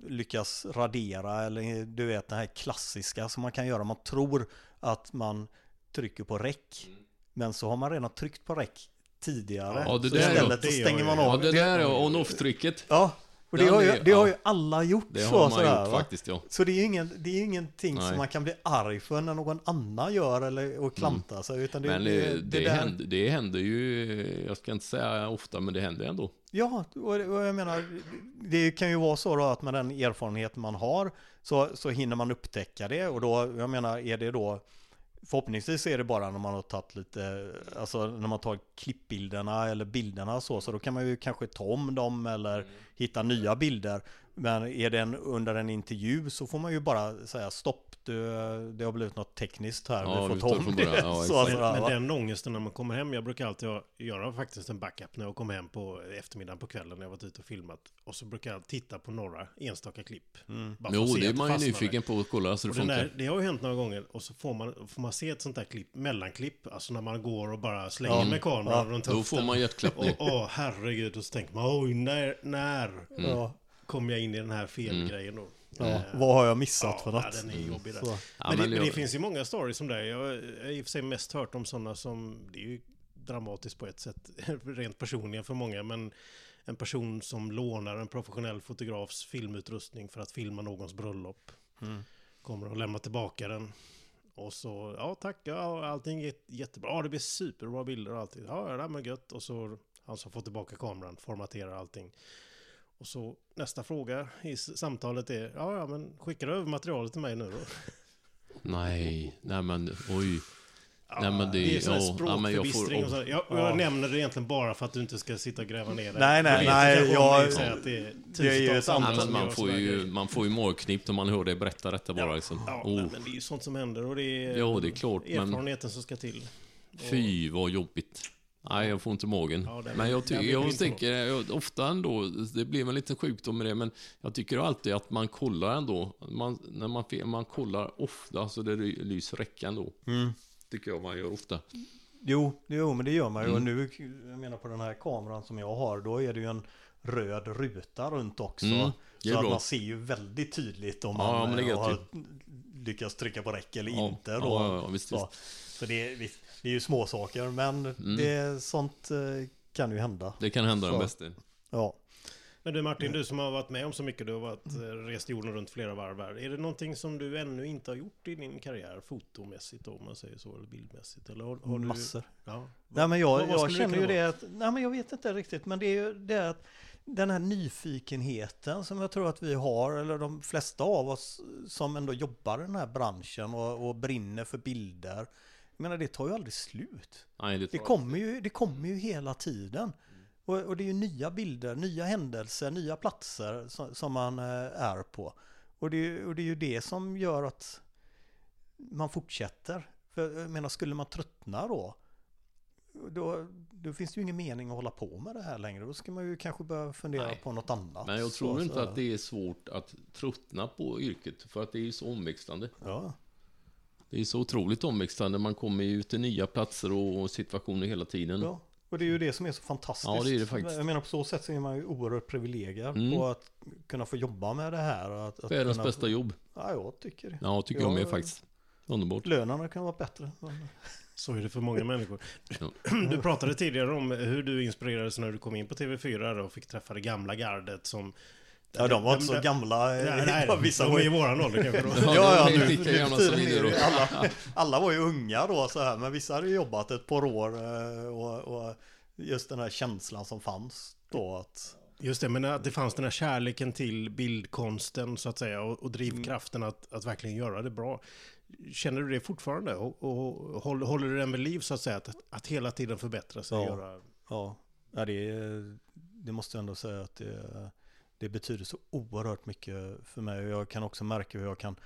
lyckas radera, eller du vet, den här klassiska som man kan göra, man tror att man trycker på räck, men så har man redan tryckt på räck tidigare, ja, det så där istället så stänger man av ja, det där on-off-trycket ja, Och det, det, har, ju, det ja. har ju alla gjort. Det så, har man sådär, gjort va? faktiskt, ja. Så det är ju ingen, det är ingenting Nej. som man kan bli arg för när någon annan gör eller, och klantar mm. sig. Utan det, men det, det, det, det, händer, det händer ju, jag ska inte säga ofta, men det händer ändå. Ja, och jag menar, det kan ju vara så då att med den erfarenhet man har så, så hinner man upptäcka det. Och då, jag menar, är det då... Förhoppningsvis är det bara när man har tagit lite, alltså när man tar klippbilderna eller bilderna så, så då kan man ju kanske ta om dem eller mm. hitta nya bilder. Men är det en, under en intervju så får man ju bara säga stopp, du, det har blivit något tekniskt här, ja, vi får ta om det. det. Ja, så, men, men den ångesten när man kommer hem, jag brukar alltid ha, göra faktiskt en backup när jag kommer hem på eftermiddagen på kvällen när jag varit ute och filmat. Och så brukar jag titta på några enstaka klipp. Mm. Bara jo, det är man ju nyfiken på att kolla. Så det, och där, det har ju hänt några gånger och så får man, får man se ett sånt där klipp, mellanklipp, alltså när man går och bara slänger mm. med kameran ja, runt höften. Då får man hjärtklappning. Åh, oh, herregud, och så tänker man, oj, när, när mm. ja, kom jag in i den här felgrejen då? Ja, äh, vad har jag missat ja, för något? Ja, den är jobbig där. Men, ja, men, det, men det finns ju många stories som där. Jag har i och för sig mest hört om sådana som, det är ju dramatiskt på ett sätt, rent personligen för många, men en person som lånar en professionell fotografs filmutrustning för att filma någons bröllop mm. kommer att lämna tillbaka den. Och så, ja tack, ja, allting är jättebra. Ja, det blir superbra bilder och allting. Ja, det här med gött. Och så han som får tillbaka kameran, formaterar allting. Och så nästa fråga i samtalet är, ja, ja men skickar du över materialet till mig nu då? Nej, nej men oj. Ja, nej, men det, det är sån här ja, språkförbistring. Ja, jag, jag, jag ja. nämner det egentligen bara för att du inte ska sitta och gräva ner det. Nej, nej, nej. Jag, jag, att det är, det är ju ett samtal. Nej, men man, får ju, man får ju målknipt om man hör dig berätta detta bara. Ja, liksom. ja oh. nej, men det är ju sånt som händer och det är, ja, det är klart, erfarenheten men, som ska till. Och, fy, vad jobbigt. Nej, jag får inte magen. Ja, men jag, ty- jag, jag tänker jag, ofta ändå, det blir en liten sjukdom med det, men jag tycker alltid att man kollar ändå. Man, när man, man kollar ofta så det lyser räckan då. Mm. Tycker jag man gör ofta. Jo, jo men det gör man ju. Mm. Och nu, jag menar på den här kameran som jag har, då är det ju en röd ruta runt också. Mm. Så att man ser ju väldigt tydligt om ja, man ja, har lyckats trycka på räck eller ja, inte. Då. Ja, ja, visst, så. Visst. Så det är visst. Det är ju små saker, men mm. det, sånt kan ju hända. Det kan hända så. Den bästa. Ja. Men du Martin, du som har varit med om så mycket, du har varit, rest jorden runt flera varv här. Är det någonting som du ännu inte har gjort i din karriär, fotomässigt om man säger så, eller bildmässigt? Eller har, har Massor. Du, ja. Nej, men jag, vad, vad jag känner ju det att, nej men jag vet inte riktigt, men det är ju det att den här nyfikenheten som jag tror att vi har, eller de flesta av oss som ändå jobbar i den här branschen och, och brinner för bilder, men det tar ju aldrig slut. Nej, det, det, kommer ju, det kommer ju hela tiden. Mm. Och, och det är ju nya bilder, nya händelser, nya platser som, som man är på. Och det, och det är ju det som gör att man fortsätter. För jag menar, skulle man tröttna då, då, då finns det ju ingen mening att hålla på med det här längre. Då ska man ju kanske börja fundera Nej. på något annat. Men jag tror så, inte så. att det är svårt att tröttna på yrket, för att det är ju så omväxlande. Ja. Det är så otroligt omväxlande. Man kommer ju till nya platser och situationer hela tiden. Ja, och det är ju det som är så fantastiskt. Ja, det är det faktiskt. Jag menar, på så sätt så är man ju oerhört privilegierad mm. på att kunna få jobba med det här. Att, att Världens kunna... bästa jobb. Ja, jag tycker det. Ja, tycker jag, jag med faktiskt. Underbart. Lönerna kan vara bättre. Så är det för många människor. Du pratade tidigare om hur du inspirerades när du kom in på T V fyra och fick träffa det gamla gardet som... Ja, de var inte så gamla. Nej, nej, vissa var i våran ålder kanske då. Ja, ja, nu, nu, alla, alla var ju unga då så här, men vissa hade jobbat ett par år och, och just den här känslan som fanns då att... Just det, men att det fanns den här kärleken till bildkonsten så att säga och, och drivkraften att, att verkligen göra det bra. Känner du det fortfarande och, och håller, håller du den vid liv så att säga att, att hela tiden förbättra sig? Ja, göra... ja. ja det, det måste jag ändå säga att det... Det betyder så oerhört mycket för mig. Jag kan också märka hur jag kan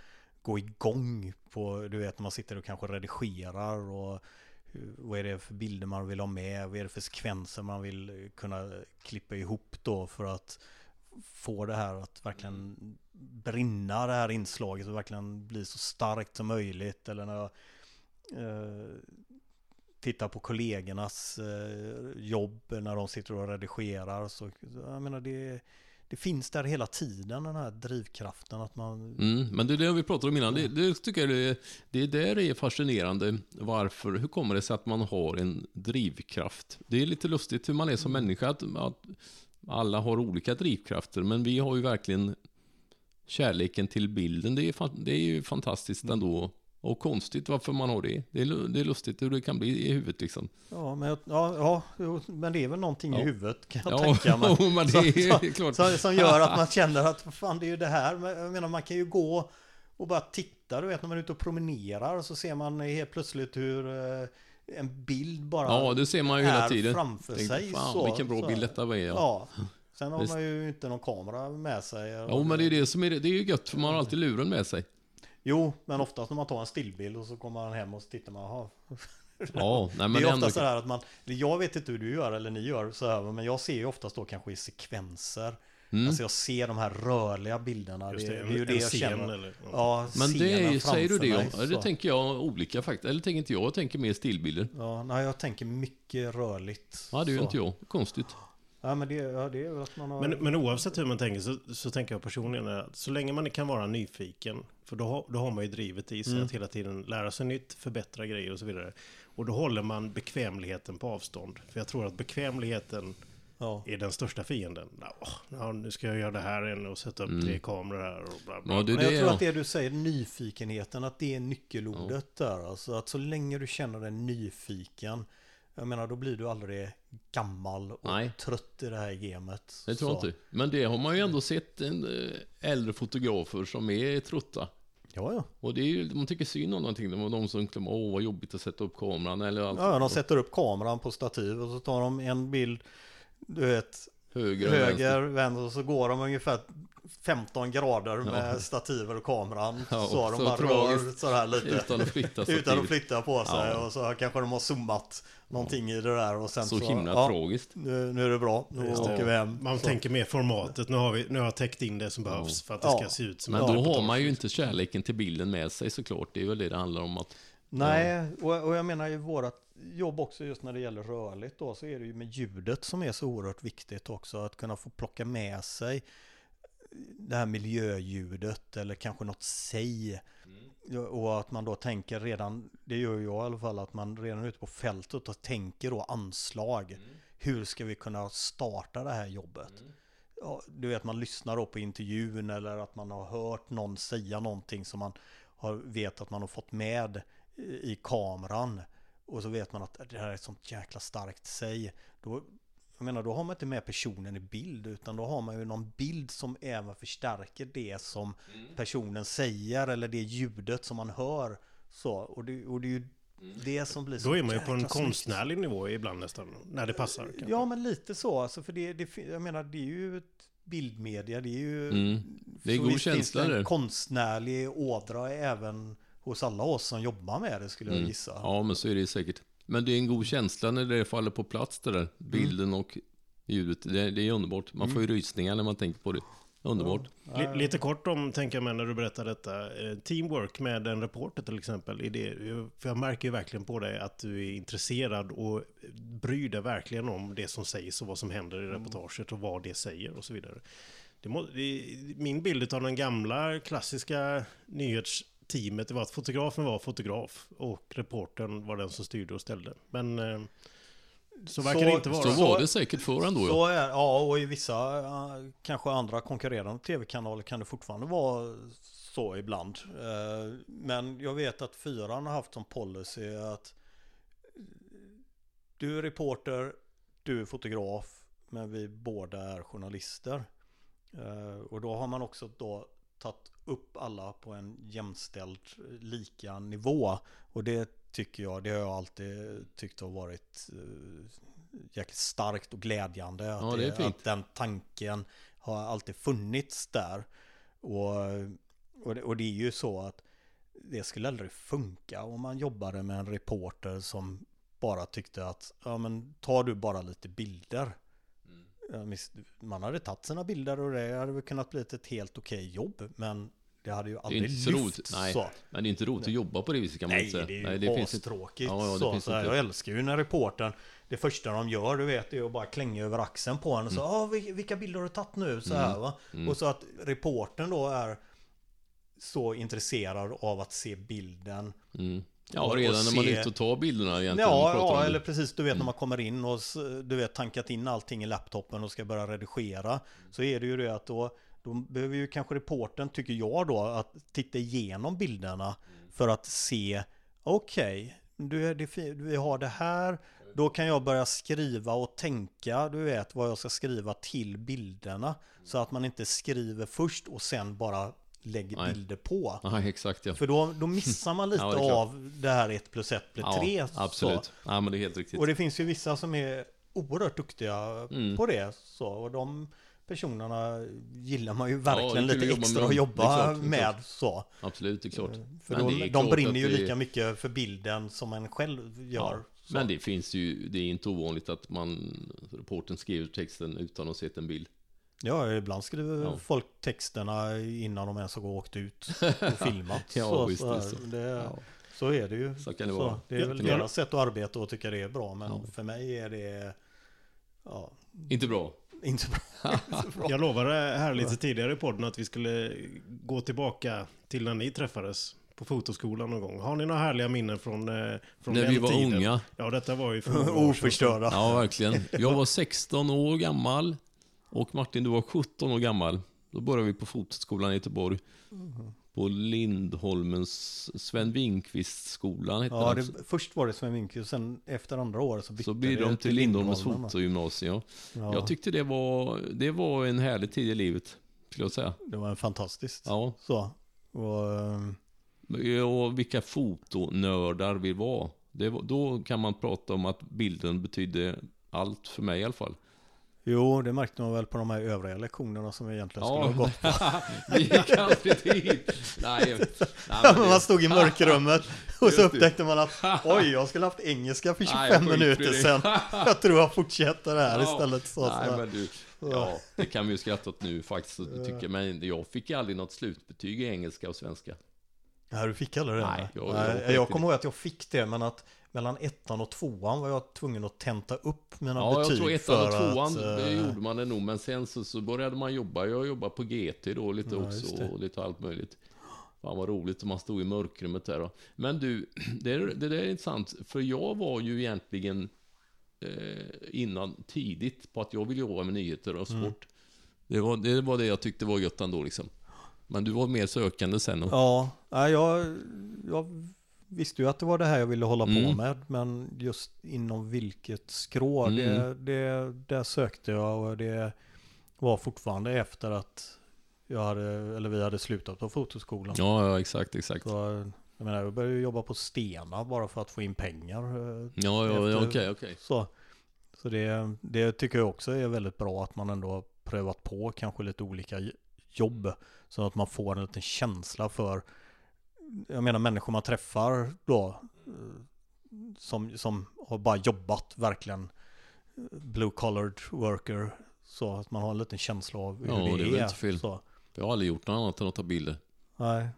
gå igång på, du vet, när man sitter och kanske redigerar och hur, vad är det för bilder man vill ha med, vad är det för sekvenser man vill kunna klippa ihop då för att få det här att verkligen brinna, det här inslaget, och verkligen bli så starkt som möjligt. Eller när jag eh, tittar på kollegornas eh, jobb när de sitter och redigerar, så jag menar det är Det finns där hela tiden, den här drivkraften att man... Mm, men det är det vi pratade om innan. Det, det tycker jag det, det där är fascinerande. Varför? Hur kommer det sig att man har en drivkraft? Det är lite lustigt hur man är som människa. Att, att alla har olika drivkrafter, men vi har ju verkligen kärleken till bilden. Det är, det är ju fantastiskt ändå. Och konstigt varför man har det. Det är, det är lustigt hur det kan bli i huvudet liksom. Ja, men, ja, ja, men det är väl någonting ja. i huvudet kan jag ja, tänka mig. Ja, men det är som, klart. Som, som gör att man känner att fan, det är ju det här. Jag menar, man kan ju gå och bara titta. Du vet, när man är ute och promenerar så ser man helt plötsligt hur en bild bara ja, det ser man ju hela tiden. Framför Tänk, sig. Fan, så, vilken bra så, bild detta var. Ja. ja. Sen har man ju inte någon kamera med sig. Ja, men det är det som är det. Det är ju gött för man har alltid luren med sig. Jo, men oftast när man tar en stillbild och så kommer man hem och så tittar man, aha. Ja, nej, men det är ofta ändå... så här att man, jag vet inte hur du gör eller ni gör så här, men jag ser ju oftast då kanske i sekvenser. Mm. Alltså jag ser de här rörliga bilderna. Just det, det, det är ju det jag scen, känner. Eller? Ja, men det är, säger du det? Mig, ja, det tänker jag olika faktiskt. Eller tänker inte jag, jag tänker mer stillbilder. Ja, nej, jag tänker mycket rörligt. Ja, det är ju inte jag. Konstigt. Ja, men, det, ja, det är att man har... men, men oavsett hur man tänker så, så tänker jag personligen att så länge man kan vara nyfiken, för då, då har man ju drivet i sig mm. att hela tiden lära sig nytt, förbättra grejer och så vidare. Och då håller man bekvämligheten på avstånd. För jag tror att bekvämligheten ja. är den största fienden. Ja, nu ska jag göra det här än och sätta upp mm. tre kameror här. Och bla bla. Ja, det, men jag det, tror ja. att det du säger, nyfikenheten, att det är nyckelordet ja. där. Alltså att så länge du känner dig nyfiken, jag menar, då blir du aldrig gammal och Nej. trött i det här gamet. Det tror jag inte. Men det har man ju ändå sett äldre fotografer som är trötta. Ja, ja. Och det är ju, man tycker synd om någonting. Det var de som klämmer, åh vad jobbigt att sätta upp kameran. Eller allt ja, de sätter upp kameran på stativ och så tar de en bild, du vet, höger, höger vänster, och så går de ungefär femton grader med ja. stativer och kameran ja, och så har de bara rör så här lite utan att flytta, utan att flytta på sig ja. och så kanske de har zoomat någonting ja. i det där och sen så, så himla ja, tragiskt. Nu, nu är det bra. Nu åker vi hem. Man så. tänker mer formatet. Nu har vi nu har jag täckt in det som behövs ja. för att det ska ja. se ut som. Men då har man ju inte kärleken till bilden med sig såklart. Det är väl det det handlar om att Nej, och, och jag menar ju vårat jobb också just när det gäller rörligt då, så är det ju med ljudet som är så oerhört viktigt också, att kunna få plocka med sig det här miljöljudet eller kanske något säg mm. och att man då tänker redan, det gör jag i alla fall, att man redan ute på fältet och tänker då anslag, mm. hur ska vi kunna starta det här jobbet? Mm. Ja, du vet, man lyssnar då på intervjun eller att man har hört någon säga någonting som man har, vet att man har fått med i, i kameran, och så vet man att det här är ett sånt jäkla starkt säg, då Jag menar, då har man inte med personen i bild, utan då har man ju någon bild som även förstärker det som personen säger eller det ljudet som man hör. Så, och, det, och det är ju det som blir så. Då är man ju på en konstnärlig nivå ibland nästan, när det passar. Kanske. Ja, men lite så. Alltså, för det, det, jag menar, det är ju ett bildmedia, det är ju mm. det är god känsla, en konstnärlig ådra även hos alla oss som jobbar med det, skulle jag mm. gissa. Ja, men så är det säkert. Men det är en god känsla när det faller på plats det där, bilden mm. och ljudet. Det, det är underbart. Man får ju rysningar när man tänker på det. Underbart. Ja. Lite kort om, tänker jag med när du berättar detta. Teamwork med en reporter till exempel. Är det, för jag märker ju verkligen på dig att du är intresserad och bryr dig verkligen om det som sägs och vad som händer i reportaget och vad det säger och så vidare. Det må, det, min bild av den gamla klassiska nyhets... teamet, det var att fotografen var fotograf och reportern var den som styrde och ställde. Men eh, så verkar så, det inte vara. Så var det säkert för ändå. Så är, ja, och i vissa kanske andra konkurrerande tv-kanaler kan det fortfarande vara så ibland. Eh, men jag vet att fyran har haft som policy att du är reporter, du är fotograf, men vi båda är journalister. Eh, och då har man också då tagit upp alla på en jämställd lika nivå, och det tycker jag, det har jag alltid tyckt har varit eh, jäkligt starkt och glädjande att, ja, det är att den tanken har alltid funnits där, och, och, det, och det är ju så att det skulle aldrig funka om man jobbade med en reporter som bara tyckte att ja, men tar du bara lite bilder. Man hade tagit sina bilder och det hade väl kunnat bli ett helt okej jobb, men det hade ju aldrig lyft roligt. Nej, så. Men det är inte roligt att jobba på det viset, kan man inte säga. Nej, det är ju Nej, det finns tråkigt. Ja, ja, det så, finns så här, jag älskar ju när reportern, det första de gör, du vet, är att bara klänga över axeln på henne och så, mm. ah, vilka bilder har du tagit nu? Så här, va? Mm. Och så att reportern då är så intresserad av att se bilden mm. Ja, redan när se... man inte tar bilderna egentligen. Ja, ja eller precis, du vet mm. när man kommer in och du vet tankat in allting i laptopen och ska börja redigera, så är det ju det att då, då behöver ju kanske reportern, tycker jag då, att titta igenom bilderna för att se, okej, okay, vi har det här, då kan jag börja skriva och tänka, du vet, vad jag ska skriva till bilderna, så att man inte skriver först och sen bara lägger Nej. bilder på. Aha, exakt, ja. För då, då missar man lite ja, det av det här ett plus ett blir tre. Ja, absolut. Ja, men det är helt riktigt. Och det finns ju vissa som är oerhört duktiga mm. på det. Så, och de personerna gillar man ju verkligen ja, lite extra att jobba med. Exakt, med exakt. Så. Absolut, det är klart. För men de, de klart brinner ju det... lika mycket för bilden som man själv gör. Ja. Så. Men det finns ju, det är inte ovanligt att man, reporten skriver texten utan att se en bild. Ja, ibland skriver ja. folk texterna innan de ens har åkt ut och filmat. ja, så, visst, så, så. Det, ja. så är det ju. Så kan det så, vara. Det är väl deras sätt att arbeta och tycka det är bra, men ja. för mig är det... Ja, inte bra. Inte bra. inte bra. Jag lovade här lite tidigare i podden att vi skulle gå tillbaka till när ni träffades på fotoskolan någon gång. Har ni några härliga minnen från, eh, från när den vi var tiden? Unga? Ja, detta var ju från oförstörda. Ja, verkligen. Jag var sexton år gammal. Och Martin, du var sjutton år gammal. Då började vi på fotoskolan i Göteborg. Mm. På Lindholmens Sven Winkvist skolan. Ja, det, först var det Sven Winkvist, sen efter andra år så bytte så blir de till Lindholmens fotogymnasium. Ja. Jag tyckte det var, det var en härlig tid i livet, skulle jag säga. Det var fantastiskt. Ja. Så. Och, och vilka fotonördar vi var. Det var. Då kan man prata om att bilden betydde allt för mig i alla fall. Jo, det märkte man väl på de här övriga lektionerna som vi egentligen skulle ja. ha gått på. Vi gick aldrig dit. Nej, nej, men man stod i mörkrummet och så upptäckte man att oj, jag skulle haft engelska för tjugofem nej, minuter sedan. Jag tror jag fortsätter det här ja. istället. Så, nej, så. Men du, ja, det kan vi ju skratta åt nu faktiskt. Jag tycker, men jag fick aldrig något slutbetyg i engelska och svenska. Nej, du fick aldrig det? Nej, jag, nej, jag, jag kommer ihåg att jag fick det, men att mellan ettan och tvåan var jag tvungen att tenta upp mina ja, betyg. Ja, jag tror ettan och tvåan, att, det gjorde man det nog. Men sen så, så började man jobba. Jag jobbade på G T då lite ja, också och lite allt möjligt. Fan vad roligt om man stod i mörkrummet där då. Men du, det, det där är intressant. För jag var ju egentligen eh, innan tidigt på att jag ville jobba med nyheter och sport. Mm. Det, var, det var det jag tyckte var gött ändå liksom. Men du var mer sökande sen. Och... Ja, jag... jag... visste ju att det var det här jag ville hålla på mm. med, men just inom vilket skrå mm. det, det, där sökte jag, och det var fortfarande efter att jag hade, eller vi hade slutat på fotoskolan. Ja, ja exakt, exakt. Så, jag menar, jag började jobba på Stena bara för att få in pengar. Ja, ja, okej, ja, okej. Okay, okay. Så, så det, det tycker jag också är väldigt bra, att man ändå har prövat på kanske lite olika jobb, så att man får en liten känsla för, jag menar, människor man träffar då som, som har bara jobbat verkligen blue-collared worker, så att man har en liten känsla av hur ja, det, det är. Inte fel. Så. Jag har aldrig gjort något annat än att ta bilder. Nej,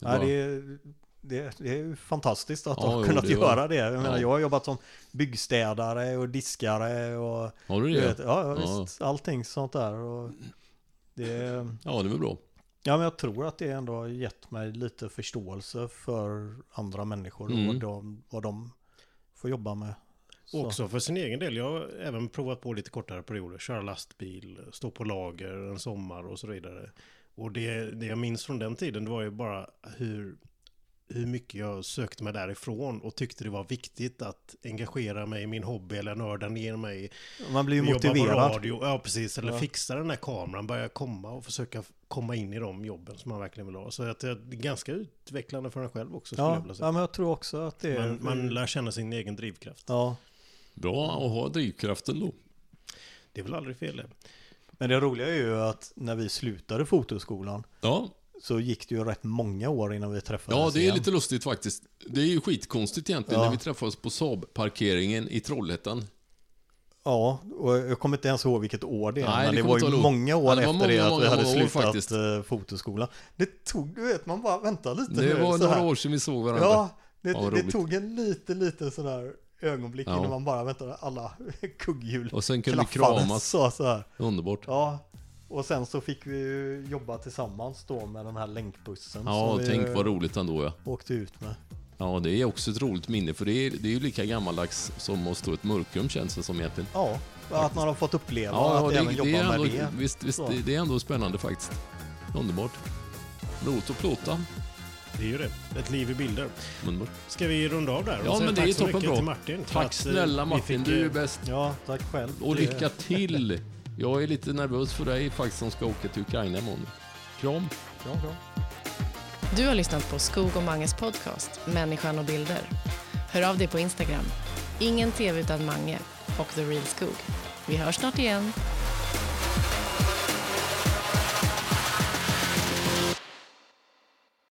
det är, Nej, det är, det, det är fantastiskt att ja, ha jo, kunnat det göra var. det. Jag, menar, ja. jag har jobbat som byggstädare och diskare. Och, har du det? Du vet, ja, visst. Ja. Allting sånt där. Och det, ja, det var bra. Ja, men jag tror att det ändå har gett mig lite förståelse för andra människor mm. och de, vad de får jobba med. Så. Också för sin egen del. Jag har även provat på lite kortare perioder. Köra lastbil, stå på lager en sommar och så vidare. Och det, det jag minns från den tiden, det var ju bara hur, hur mycket jag sökte mig därifrån och tyckte det var viktigt att engagera mig i min hobby eller nörda ner mig. Man blir ju motiverad. Radio, ja, precis. Eller ja. fixa den här kameran, börja komma och försöka komma in i de jobben som man verkligen vill ha. Så att det är ganska utvecklande för en själv också. Ja, jag, ja men jag tror också att det är... Man, man lär känna sin egen drivkraft. Ja. Bra att ha drivkraften då. Det är väl aldrig fel det. Men det roliga är ju att när vi slutade fotoskolan ja. så gick det ju rätt många år innan vi träffades. Ja, det är igen. lite lustigt faktiskt. Det är ju skitkonstigt egentligen ja. när vi träffades på Saab-parkeringen i Trollhättan. Ja, och jag kommer inte ens ihåg vilket år det är. Nej, men det, det var ju många år efter många, det att många, vi hade slutat fotoskolan. Det tog, du vet, man bara vänta lite. Det nu, var några år sedan vi såg varandra. Ja, det, ja, det tog en lite, lite sån här ögonblick ja. innan man bara väntade, alla kugghjul. Och sen kunde vi kramas. Så, så här. Underbart. Ja, och sen så fick vi ju jobba tillsammans då med den här länkbussen. Ja, tänk vi, vad roligt ändå. Ja. Åkte ut med. Ja, det är också ett roligt minne, för det är, det är ju lika gammaldags som att stå i ett mörkrum, känns det som egentligen. Ja, att man har fått uppleva, ja, att det, även det jobba är ändå, med det. Visst, visst det, det är ändå spännande faktiskt. Underbart. Roligt att plåta. Det är ju det. Ett liv i bilder. Underbart. Ska vi runda av där? Ja, men det är toppen bra. Till Martin, tack snälla Martin, fick, du är bäst. Ja, tack själv. Och lycka till. Jag är lite nervös för dig faktiskt som ska åka till Ukraina imorgon. Kram. Kram, kram. Du har lyssnat på Skog och Manges podcast Människan och bilder. Hör av dig på Instagram. Ingen tv utan Mange och The Real Skog. Vi hörs snart igen.